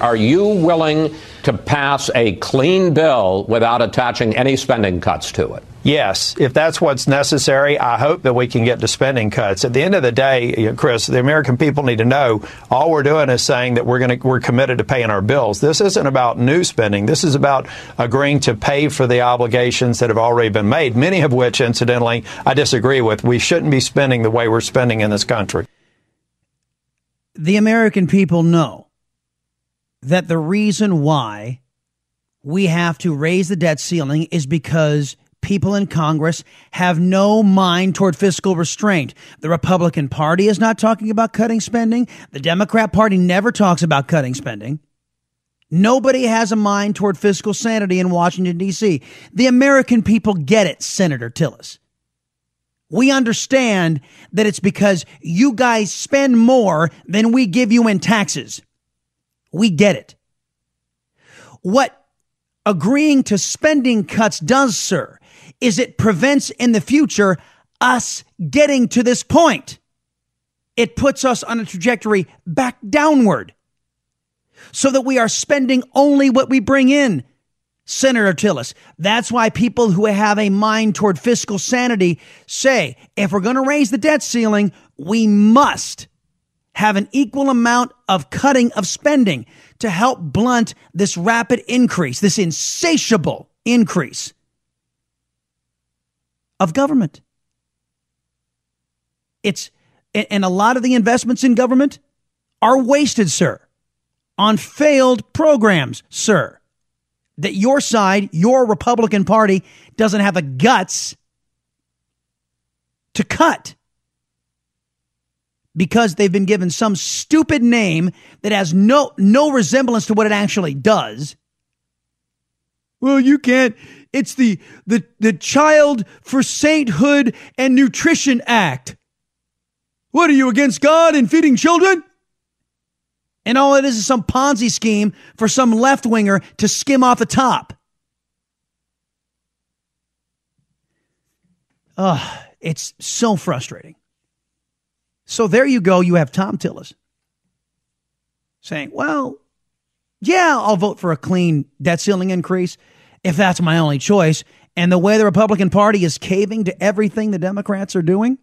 Are you willing to pass a clean bill without attaching any spending cuts to it? Yes, if that's what's necessary, I hope that we can get to spending cuts. At the end of the day, Chris, the American people need to know all we're doing is saying that we're committed to paying our bills. This isn't about new spending. This is about agreeing to pay for the obligations that have already been made, many of which, incidentally, I disagree with. We shouldn't be spending the way we're spending in this country. The American people know that the reason why we have to raise the debt ceiling is because people in Congress have no mind toward fiscal restraint. The Republican Party is not talking about cutting spending. The Democrat Party never talks about cutting spending. Nobody has a mind toward fiscal sanity in Washington, D.C. The American people get it, Senator Tillis. We understand that it's because you guys spend more than we give you in taxes. We get it. What agreeing to spending cuts does, sir, is it prevents in the future us getting to this point. It puts us on a trajectory back downward so that we are spending only what we bring in, Senator Tillis. That's why people who have a mind toward fiscal sanity say, if we're going to raise the debt ceiling, we must have an equal amount of cutting of spending to help blunt this rapid increase, this insatiable increase of government. And a lot of the investments in government are wasted, sir, on failed programs, sir, that your side, your Republican Party, doesn't have the guts to cut because they've been given some stupid name that has no resemblance to what it actually does. Well, you can't. It's the Child for Sainthood and Nutrition Act. What, are you against God and feeding children? And all it is some Ponzi scheme for some left-winger to skim off the top. It's so frustrating. So there you go. You have Tom Tillis saying, well, yeah, I'll vote for a clean debt ceiling increase if that's my only choice. And the way the Republican Party is caving to everything the Democrats are doing,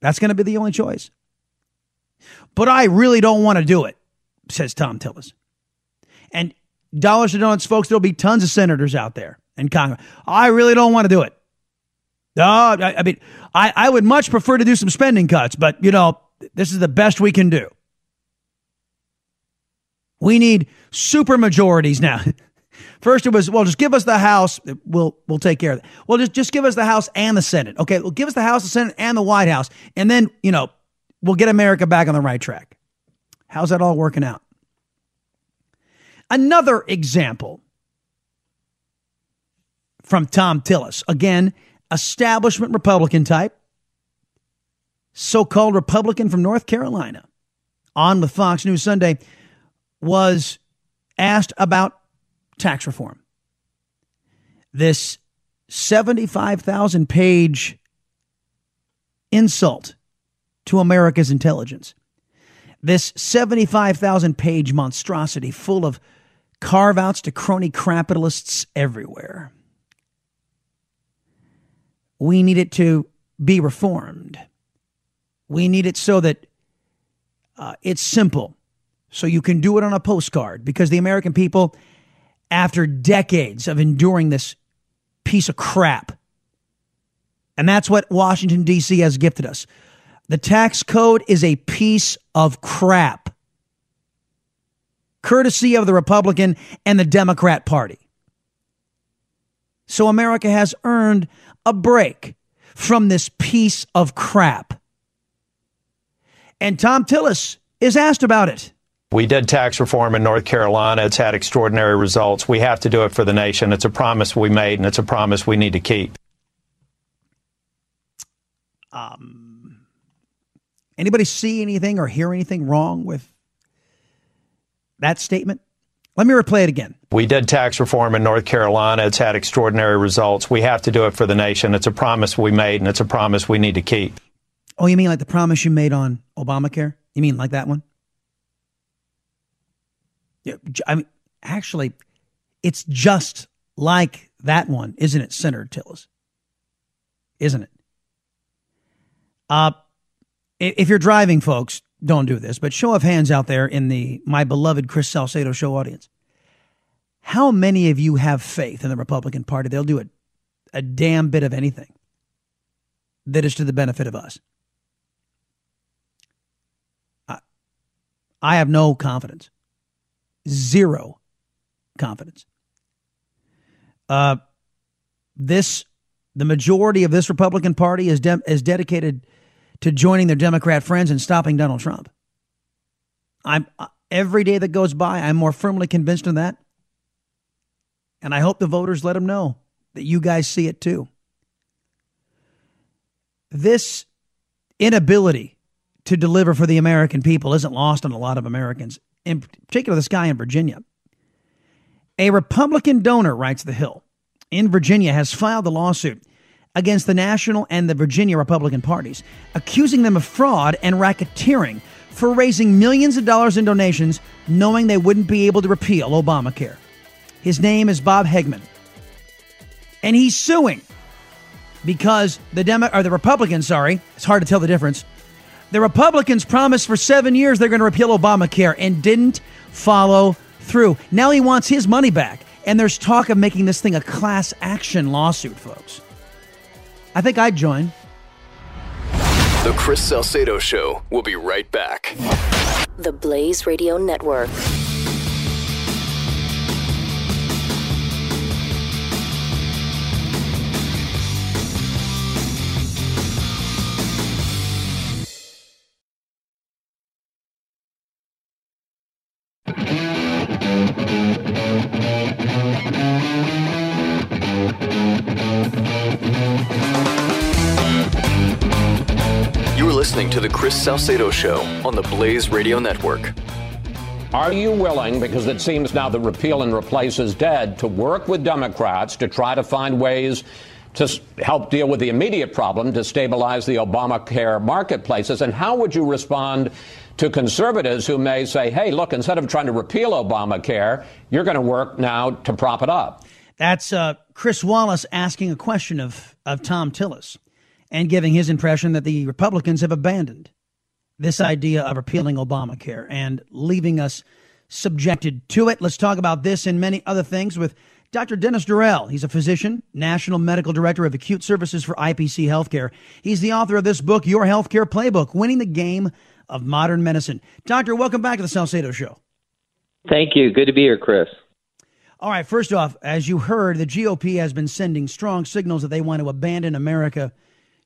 that's going to be the only choice. But I really don't want to do it, says Tom Tillis. And dollars to donuts, folks, there'll be tons of senators out there in Congress. I really don't want to do it. I would much prefer to do some spending cuts, but, you know, this is the best we can do. We need super majorities now. First it was, well, just give us the House. We'll take care of that. Well, just give us the House and the Senate. Okay, well, give us the House, the Senate, and the White House. And then, you know, we'll get America back on the right track. How's that all working out? Another example from Tom Tillis. Again, establishment Republican type, so-called Republican from North Carolina, on with Fox News Sunday, was asked about tax reform. This 75,000-page insult to America's intelligence. This 75,000-page monstrosity full of carve-outs to crony capitalists everywhere. We need it to be reformed. We need it so that it's simple, so you can do it on a postcard, because the American people, after decades of enduring this piece of crap, and that's what Washington, D.C. has gifted us. The tax code is a piece of crap, courtesy of the Republican and the Democrat Party. So America has earned a break from this piece of crap. And Tom Tillis is asked about it. We did tax reform in North Carolina. It's had extraordinary results. We have to do it for the nation. It's a promise we made, and it's a promise we need to keep. Anybody see anything or hear anything wrong with that statement? Let me replay it again. We did tax reform in North Carolina. It's had extraordinary results. We have to do it for the nation. It's a promise we made, and it's a promise we need to keep. Oh, you mean like the promise you made on Obamacare? You mean like that one? I mean, actually, it's just like that one, isn't it, Senator Tillis? Isn't it? If you're driving, folks, don't do this, but show of hands out there in the my beloved Chris Salcedo show audience. How many of you have faith in the Republican Party? They'll do a damn bit of anything that is to the benefit of us. I have no confidence. Zero confidence. The majority of this Republican Party is dedicated to joining their Democrat friends and stopping Donald Trump. Every day that goes by, I'm more firmly convinced of that. And I hope the voters let them know that you guys see it too. This inability to deliver for the American people isn't lost on a lot of Americans, in particular this guy in Virginia. A Republican donor, writes The Hill, in Virginia has filed a lawsuit against the National and the Virginia Republican parties, accusing them of fraud and racketeering for raising millions of dollars in donations, knowing they wouldn't be able to repeal Obamacare. His name is Bob Hegman. And he's suing because the Republicans, it's hard to tell the difference. The Republicans promised for 7 years they're going to repeal Obamacare and didn't follow through. Now he wants his money back. And there's talk of making this thing a class action lawsuit, folks. I think I'd join. The Chris Salcedo Show will be right back. The Blaze Radio Network. To the Chris Salcedo Show on the Blaze Radio Network. Are you willing, because it seems now that repeal and replace is dead, to work with Democrats to try to find ways to help deal with the immediate problem to stabilize the Obamacare marketplaces? And how would you respond to conservatives who may say, hey, look, instead of trying to repeal Obamacare, you're going to work now to prop it up? That's Chris Wallace asking a question of Tom Tillis, and giving his impression that the Republicans have abandoned this idea of repealing Obamacare and leaving us subjected to it. Let's talk about this and many other things with Dr. Dennis Dervelle. He's a physician, National Medical Director of Acute Services for IPC Healthcare. He's the author of this book, Your Healthcare Playbook, Winning the Game of Modern Medicine. Doctor, welcome back to the Salcedo Show. Thank you. Good to be here, Chris. All right, first off, as you heard, the GOP has been sending strong signals that they want to abandon America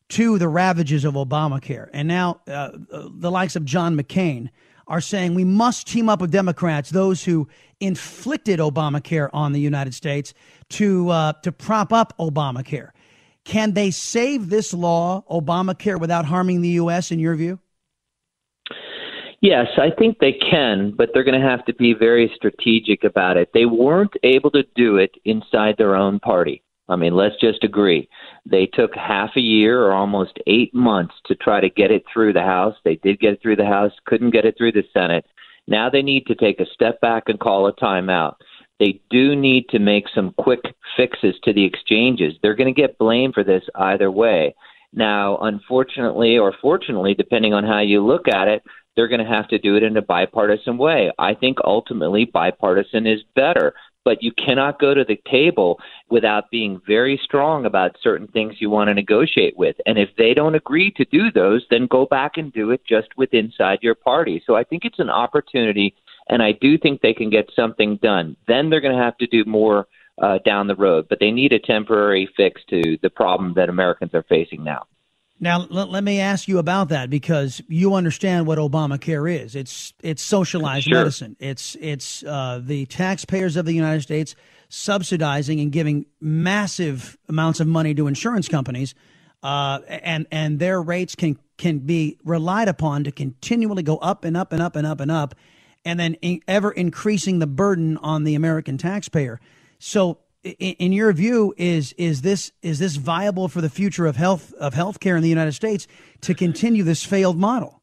to the ravages of Obamacare. And now the likes of John McCain are saying we must team up with Democrats, those who inflicted Obamacare on the United States, to prop up Obamacare. Can they save this law, Obamacare, without harming the U.S., in your view? Yes, I think they can, but they're going to have to be very strategic about it. They weren't able to do it inside their own party. I mean, let's just agree. They took half a year or almost 8 months to try to get it through the House. They did get it through the House, couldn't get it through the Senate. Now they need to take a step back and call a timeout. They do need to make some quick fixes to the exchanges. They're going to get blamed for this either way. Now, unfortunately or fortunately, depending on how you look at it, they're going to have to do it in a bipartisan way. I think ultimately bipartisan is better. But you cannot go to the table without being very strong about certain things you want to negotiate with. And if they don't agree to do those, then go back and do it just with inside your party. So I think it's an opportunity, and I do think they can get something done. Then they're going to have to do more down the road. But they need a temporary fix to the problem that Americans are facing now. Now, let me ask you about that, because you understand what Obamacare is. It's socialized medicine. It's the taxpayers of the United States subsidizing and giving massive amounts of money to insurance companies, and their rates can be relied upon to continually go up and up and up and up and up, and then ever increasing the burden on the American taxpayer. So, in your view, is this viable for the future of healthcare in the United States to continue this failed model?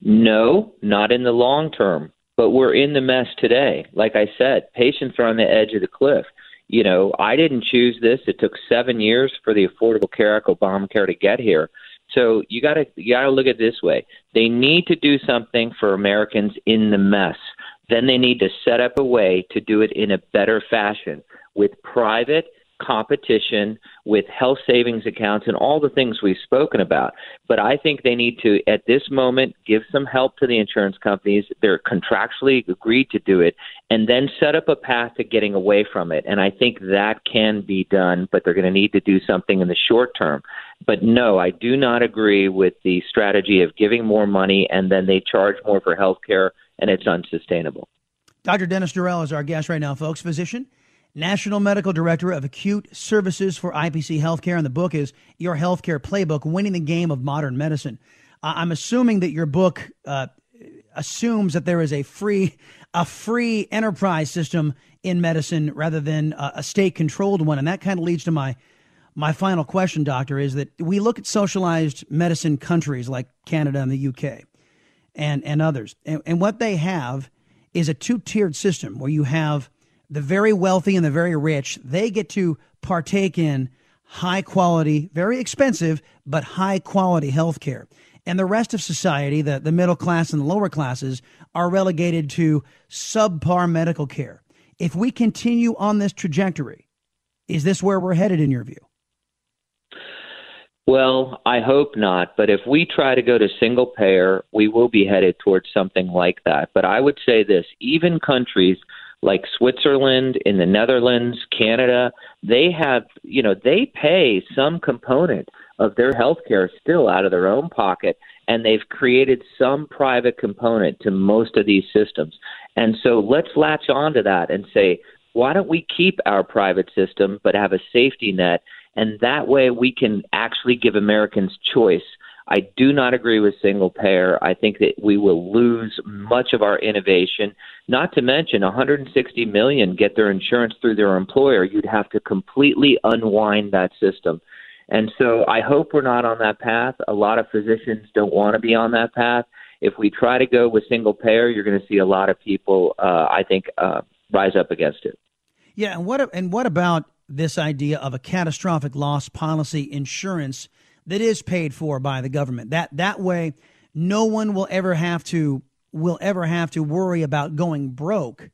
No, not in the long term. But we're in the mess today. Like I said, patients are on the edge of the cliff. You know, I didn't choose this. It took 7 years for the Affordable Care Act, Obamacare, to get here. So you gotta look at it this way. They need to do something for Americans in the mess. Then they need to set up a way to do it in a better fashion with private competition, with health savings accounts, and all the things we've spoken about. But I think they need to, at this moment, give some help to the insurance companies. They're contractually agreed to do it, and then set up a path to getting away from it. And I think that can be done, but they're going to need to do something in the short term. But no, I do not agree with the strategy of giving more money and then they charge more for health care, and it's unsustainable. Dr. Dennis Dervelle is our guest right now, folks. Physician, National Medical Director of Acute Services for IPC Healthcare, and the book is Your Healthcare Playbook, Winning the Game of Modern Medicine. I'm assuming that your book assumes that there is a free enterprise system in medicine rather than a state-controlled one, and that kind of leads to my final question, Doctor, is that we look at socialized medicine countries like Canada and the UK and others, and what they have is a two-tiered system where you have the very wealthy and the very rich. They get to partake in high quality, very expensive, but high quality health care. And the rest of society, the middle class and the lower classes, are relegated to subpar medical care. If we continue on this trajectory, is this where we're headed in your view? Well, I hope not. But if we try to go to single payer, we will be headed towards something like that. But I would say this, even countries like Switzerland, in the Netherlands, Canada, they have, you know, they pay some component of their health care still out of their own pocket, and they've created some private component to most of these systems. And so let's latch onto that and say, why don't we keep our private system but have a safety net? And that way we can actually give Americans choice. I do not agree with single payer. I think that we will lose much of our innovation, not to mention 160 million get their insurance through their employer. You'd have to completely unwind that system. And so I hope we're not on that path. A lot of physicians don't want to be on that path. If we try to go with single payer, you're going to see a lot of people, I think, rise up against it. Yeah. And what about this idea of a catastrophic loss policy insurance that is paid for by the government? That way, no one will ever have to worry about going broke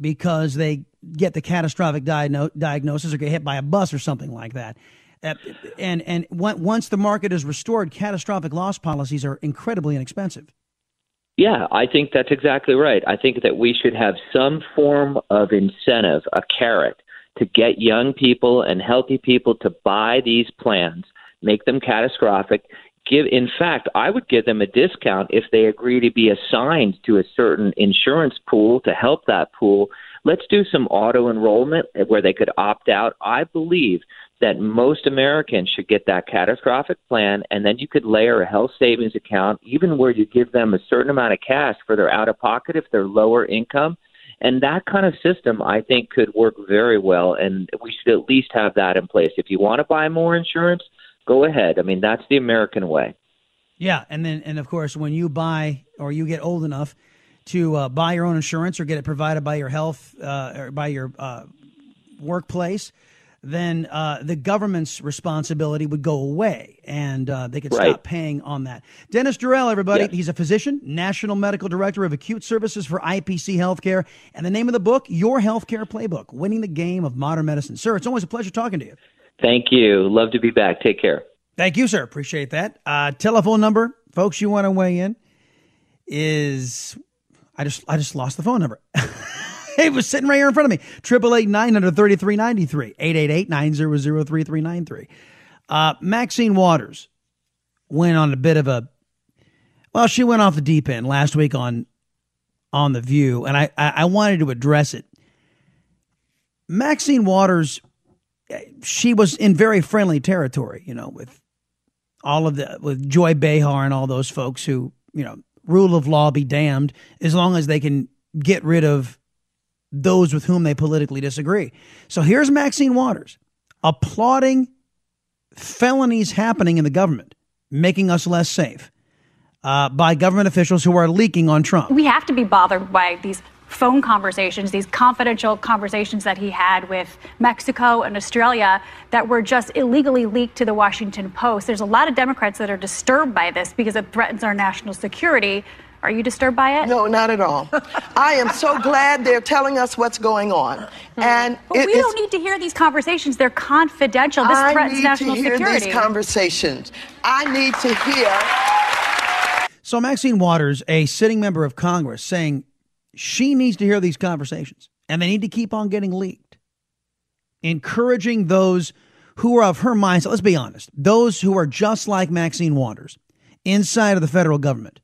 because they get the catastrophic diagnosis or get hit by a bus or something like that. And once the market is restored, catastrophic loss policies are incredibly inexpensive. Yeah, I think that's exactly right. I think that we should have some form of incentive, a carrot, to get young people and healthy people to buy these plans. Make them catastrophic. In fact, I would give them a discount if they agree to be assigned to a certain insurance pool to help that pool. Let's do some auto enrollment where they could opt out. I believe that most Americans should get that catastrophic plan, and then you could layer a health savings account, even where you give them a certain amount of cash for their out-of-pocket if they're lower income. And that kind of system, I think, could work very well, and we should at least have that in place. If you want to buy more insurance, go ahead. I mean, that's the American way. Yeah. And of course, when you buy or you get old enough to buy your own insurance or get it provided by your health or by your workplace, then the government's responsibility would go away and they could stop paying on that. Dennis Dervelle, everybody. Yes. He's a physician, National Medical Director of Acute Services for IPC Healthcare. And the name of the book, Your Healthcare Playbook, Winning the Game of Modern Medicine. Sir, it's always a pleasure talking to you. Thank you. Love to be back. Take care. Thank you, sir. Appreciate that. Telephone number, folks, you want to weigh in is I just lost the phone number. It was sitting right here in front of me. 888-900-3393, 888-900-3393. Maxine Waters went on a bit of a, well, she went off the deep end last week on The View, and I wanted to address it. Maxine Waters, she was in very friendly territory, you know, with Joy Behar and all those folks who, you know, rule of law be damned, as long as they can get rid of those with whom they politically disagree. So here's Maxine Waters applauding felonies happening in the government, making us less safe. by government officials who are leaking on Trump. We have to be bothered by these phone conversations, these confidential conversations that he had with Mexico and Australia that were just illegally leaked to the Washington Post. There's a lot of Democrats that are disturbed by this because it threatens our national security. Are you disturbed by it? No, not at all. I am so glad they're telling us what's going on. And we don't need to hear these conversations. They're confidential. This threatens national security. I need to hear these conversations. I need to hear. So Maxine Waters, a sitting member of Congress, saying she needs to hear these conversations and they need to keep on getting leaked, encouraging those who are of her mindset. Let's be honest. Those who are just like Maxine Waters inside of the federal government,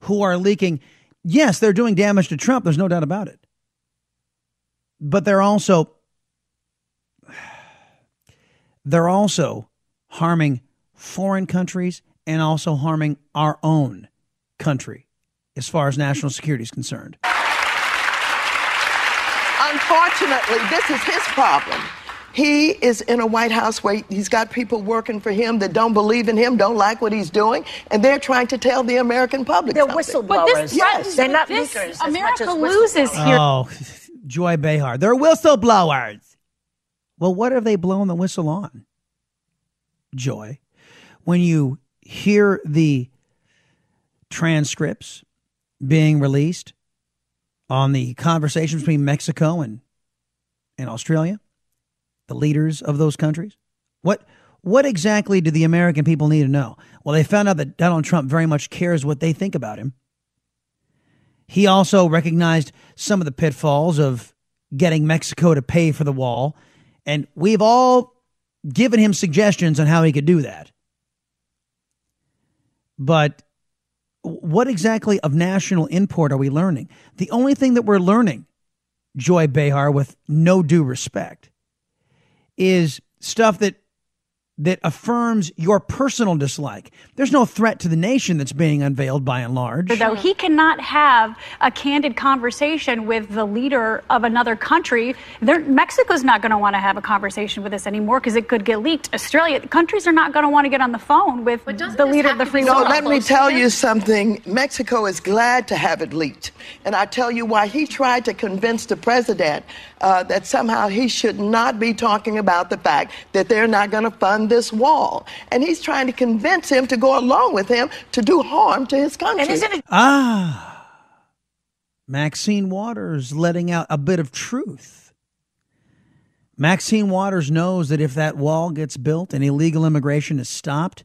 who are leaking, yes, they're doing damage to Trump. There's no doubt about it. But they're also harming foreign countries and also harming our own country as far as national security is concerned. Unfortunately, this is his problem. He is in a White House where he's got people working for him that don't believe in him, don't like what he's doing, and they're trying to tell the American public something. They're whistleblowers. Yes, they're not leakers. America loses here. Oh, Joy Behar. They're whistleblowers. Well, what have they blown the whistle on, Joy? When you hear the transcripts being released on the conversations between Mexico and Australia, the leaders of those countries? What exactly do the American people need to know? Well, they found out that Donald Trump very much cares what they think about him. He also recognized some of the pitfalls of getting Mexico to pay for the wall, and we've all given him suggestions on how he could do that. But what exactly of national import are we learning? The only thing that we're learning, Joy Behar, with no due respect, is stuff that affirms your personal dislike. There's no threat to the nation that's being unveiled by and large. Though he cannot have a candid conversation with the leader of another country. Mexico's not going to want to have a conversation with us anymore because it could get leaked. Australia, countries are not going to want to get on the phone with the leader of the free world. No, let me tell you something. Mexico is glad to have it leaked. And I tell you why. He tried to convince the president that somehow he should not be talking about the fact that they're not going to fund this wall, and he's trying to convince him to go along with him to do harm to his country. Maxine Waters letting out a bit of truth. Maxine Waters knows that if that wall gets built and illegal immigration is stopped,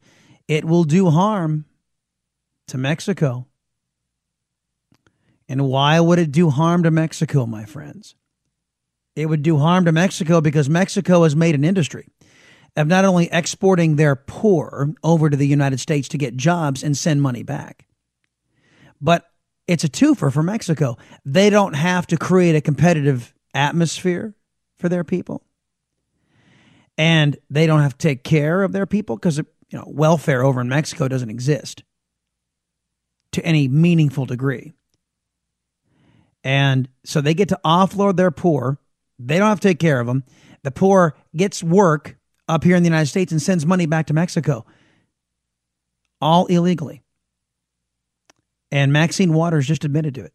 it will do harm to Mexico. And why would it do harm to Mexico, my friends? It would do harm to Mexico because Mexico has made an industry of not only exporting their poor over to the United States to get jobs and send money back, but it's a twofer for Mexico. They don't have to create a competitive atmosphere for their people, and they don't have to take care of their people because welfare over in Mexico doesn't exist to any meaningful degree. And so they get to offload their poor. They don't have to take care of them. The poor gets work up here in the United States and sends money back to Mexico, all illegally. And Maxine Waters just admitted to it,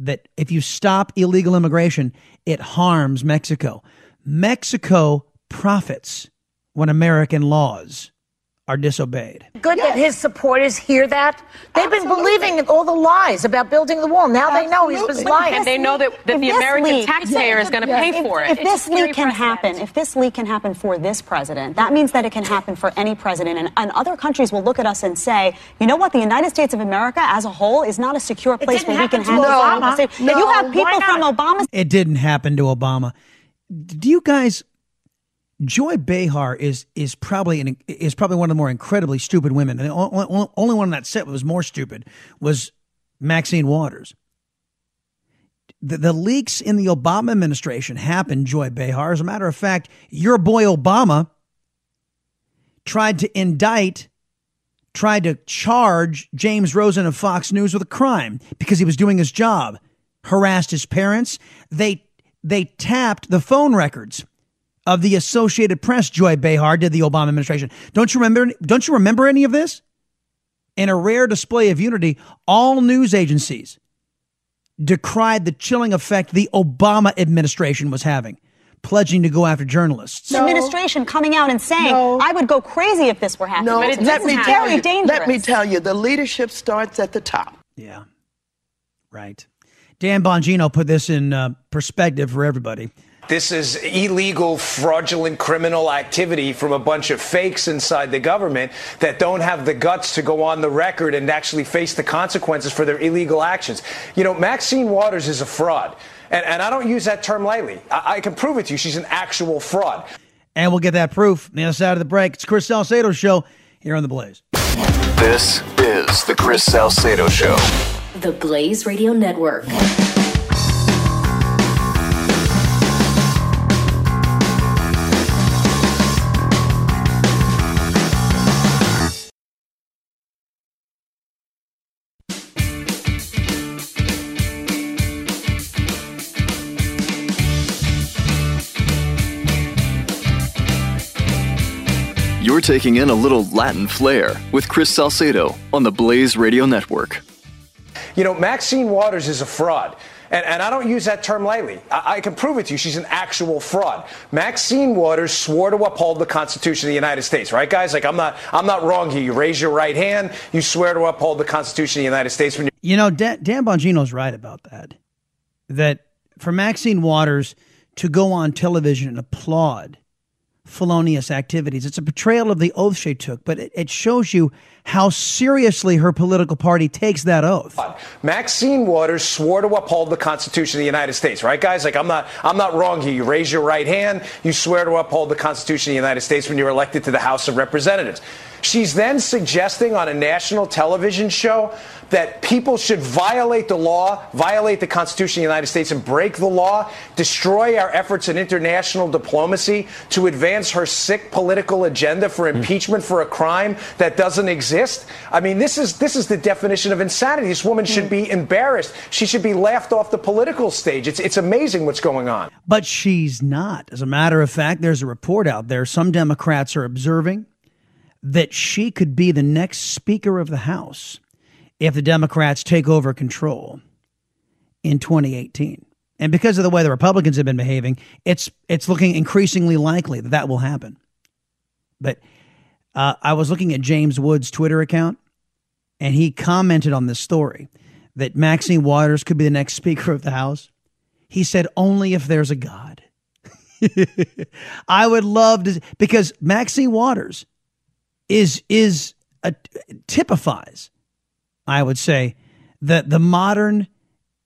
that if you stop illegal immigration, it harms Mexico. Mexico profits when American laws are disobeyed. Good that his supporters hear that. They've been believing in all the lies about building the wall. Now they know he's been lying. And they know that the American taxpayer is going to pay for it. If this leak can happen, for this president, that means that it can happen for any president. And other countries will look at us and say, you know what, the United States of America as a whole is not a secure place where we can have Obama. If you have people from Obama. It didn't happen to Obama. Do you guys... Joy Behar is probably one of the more incredibly stupid women. And the only one on that set that was more stupid was Maxine Waters. The leaks in the Obama administration happened, Joy Behar. As a matter of fact, your boy Obama tried to charge James Rosen of Fox News with a crime because he was doing his job, harassed his parents. They tapped the phone records of the Associated Press. Joy Behar did the Obama administration. Don't you remember any of this? in a rare display of unity, all news agencies decried the chilling effect the Obama administration was having, pledging to go after journalists. No. The administration coming out and saying, I would go crazy if this were happening. No, but let me tell you, the leadership starts at the top. Yeah, right. Dan Bongino put this in perspective for everybody. This is illegal, fraudulent, criminal activity from a bunch of fakes inside the government that don't have the guts to go on the record and actually face the consequences for their illegal actions. You know, Maxine Waters is a fraud. And I don't use that term lightly. I can prove it to you. She's an actual fraud. And we'll get that proof on the other side of the break. It's Chris Salcedo Show here on The Blaze. This is The Chris Salcedo Show. The Blaze Radio Network. You're taking in a little Latin flair with Chris Salcedo on the Blaze Radio Network. You know, Maxine Waters is a fraud. And I don't use that term lightly. I can prove it to you. She's an actual fraud. Maxine Waters swore to uphold the Constitution of the United States, right, guys? Like, I'm not wrong here. You raise your right hand. You swear to uphold the Constitution of the United States. When you know, Dan Bongino's right about that. That for Maxine Waters to go on television and applaud felonious activities, it's a betrayal of the oath she took, but it shows you how seriously her political party takes that oath. Maxine Waters swore to uphold the Constitution of the United States, right, guys? Like, I'm not wrong here. You raise your right hand, you swear to uphold the Constitution of the United States when you're elected to the House of Representatives. She's then suggesting on a national television show that people should violate the law, violate the Constitution of the United States and break the law, destroy our efforts in international diplomacy to advance her sick political agenda for impeachment for a crime that doesn't exist. I mean, this is the definition of insanity. This woman should be embarrassed. She should be laughed off the political stage. It's amazing what's going on. But she's not. As a matter of fact, there's a report out there. Some Democrats are observing that she could be the next Speaker of the House if the Democrats take over control in 2018. And because of the way the Republicans have been behaving, it's looking increasingly likely that will happen. But I was looking at James Wood's Twitter account, and he commented on this story that Maxine Waters could be the next Speaker of the House. He said, only if there's a God. I would love to, because Maxine Waters typifies, I would say, the modern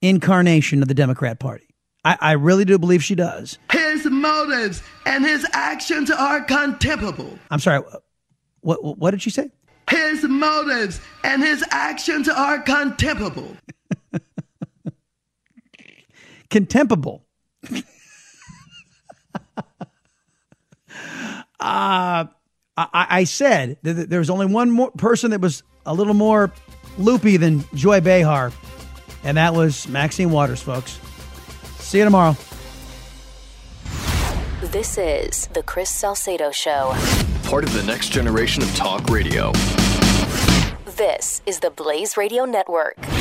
incarnation of the Democrat Party. I really do believe she does. His motives and his actions are contemptible. I'm sorry, what did she say? His motives and his actions are contemptible. Contemptible. I said that there was only one more person that was a little more loopy than Joy Behar, and that was Maxine Waters, folks. See you tomorrow. This is The Chris Salcedo Show. Part of the next generation of talk radio. This is the Blaze Radio Network.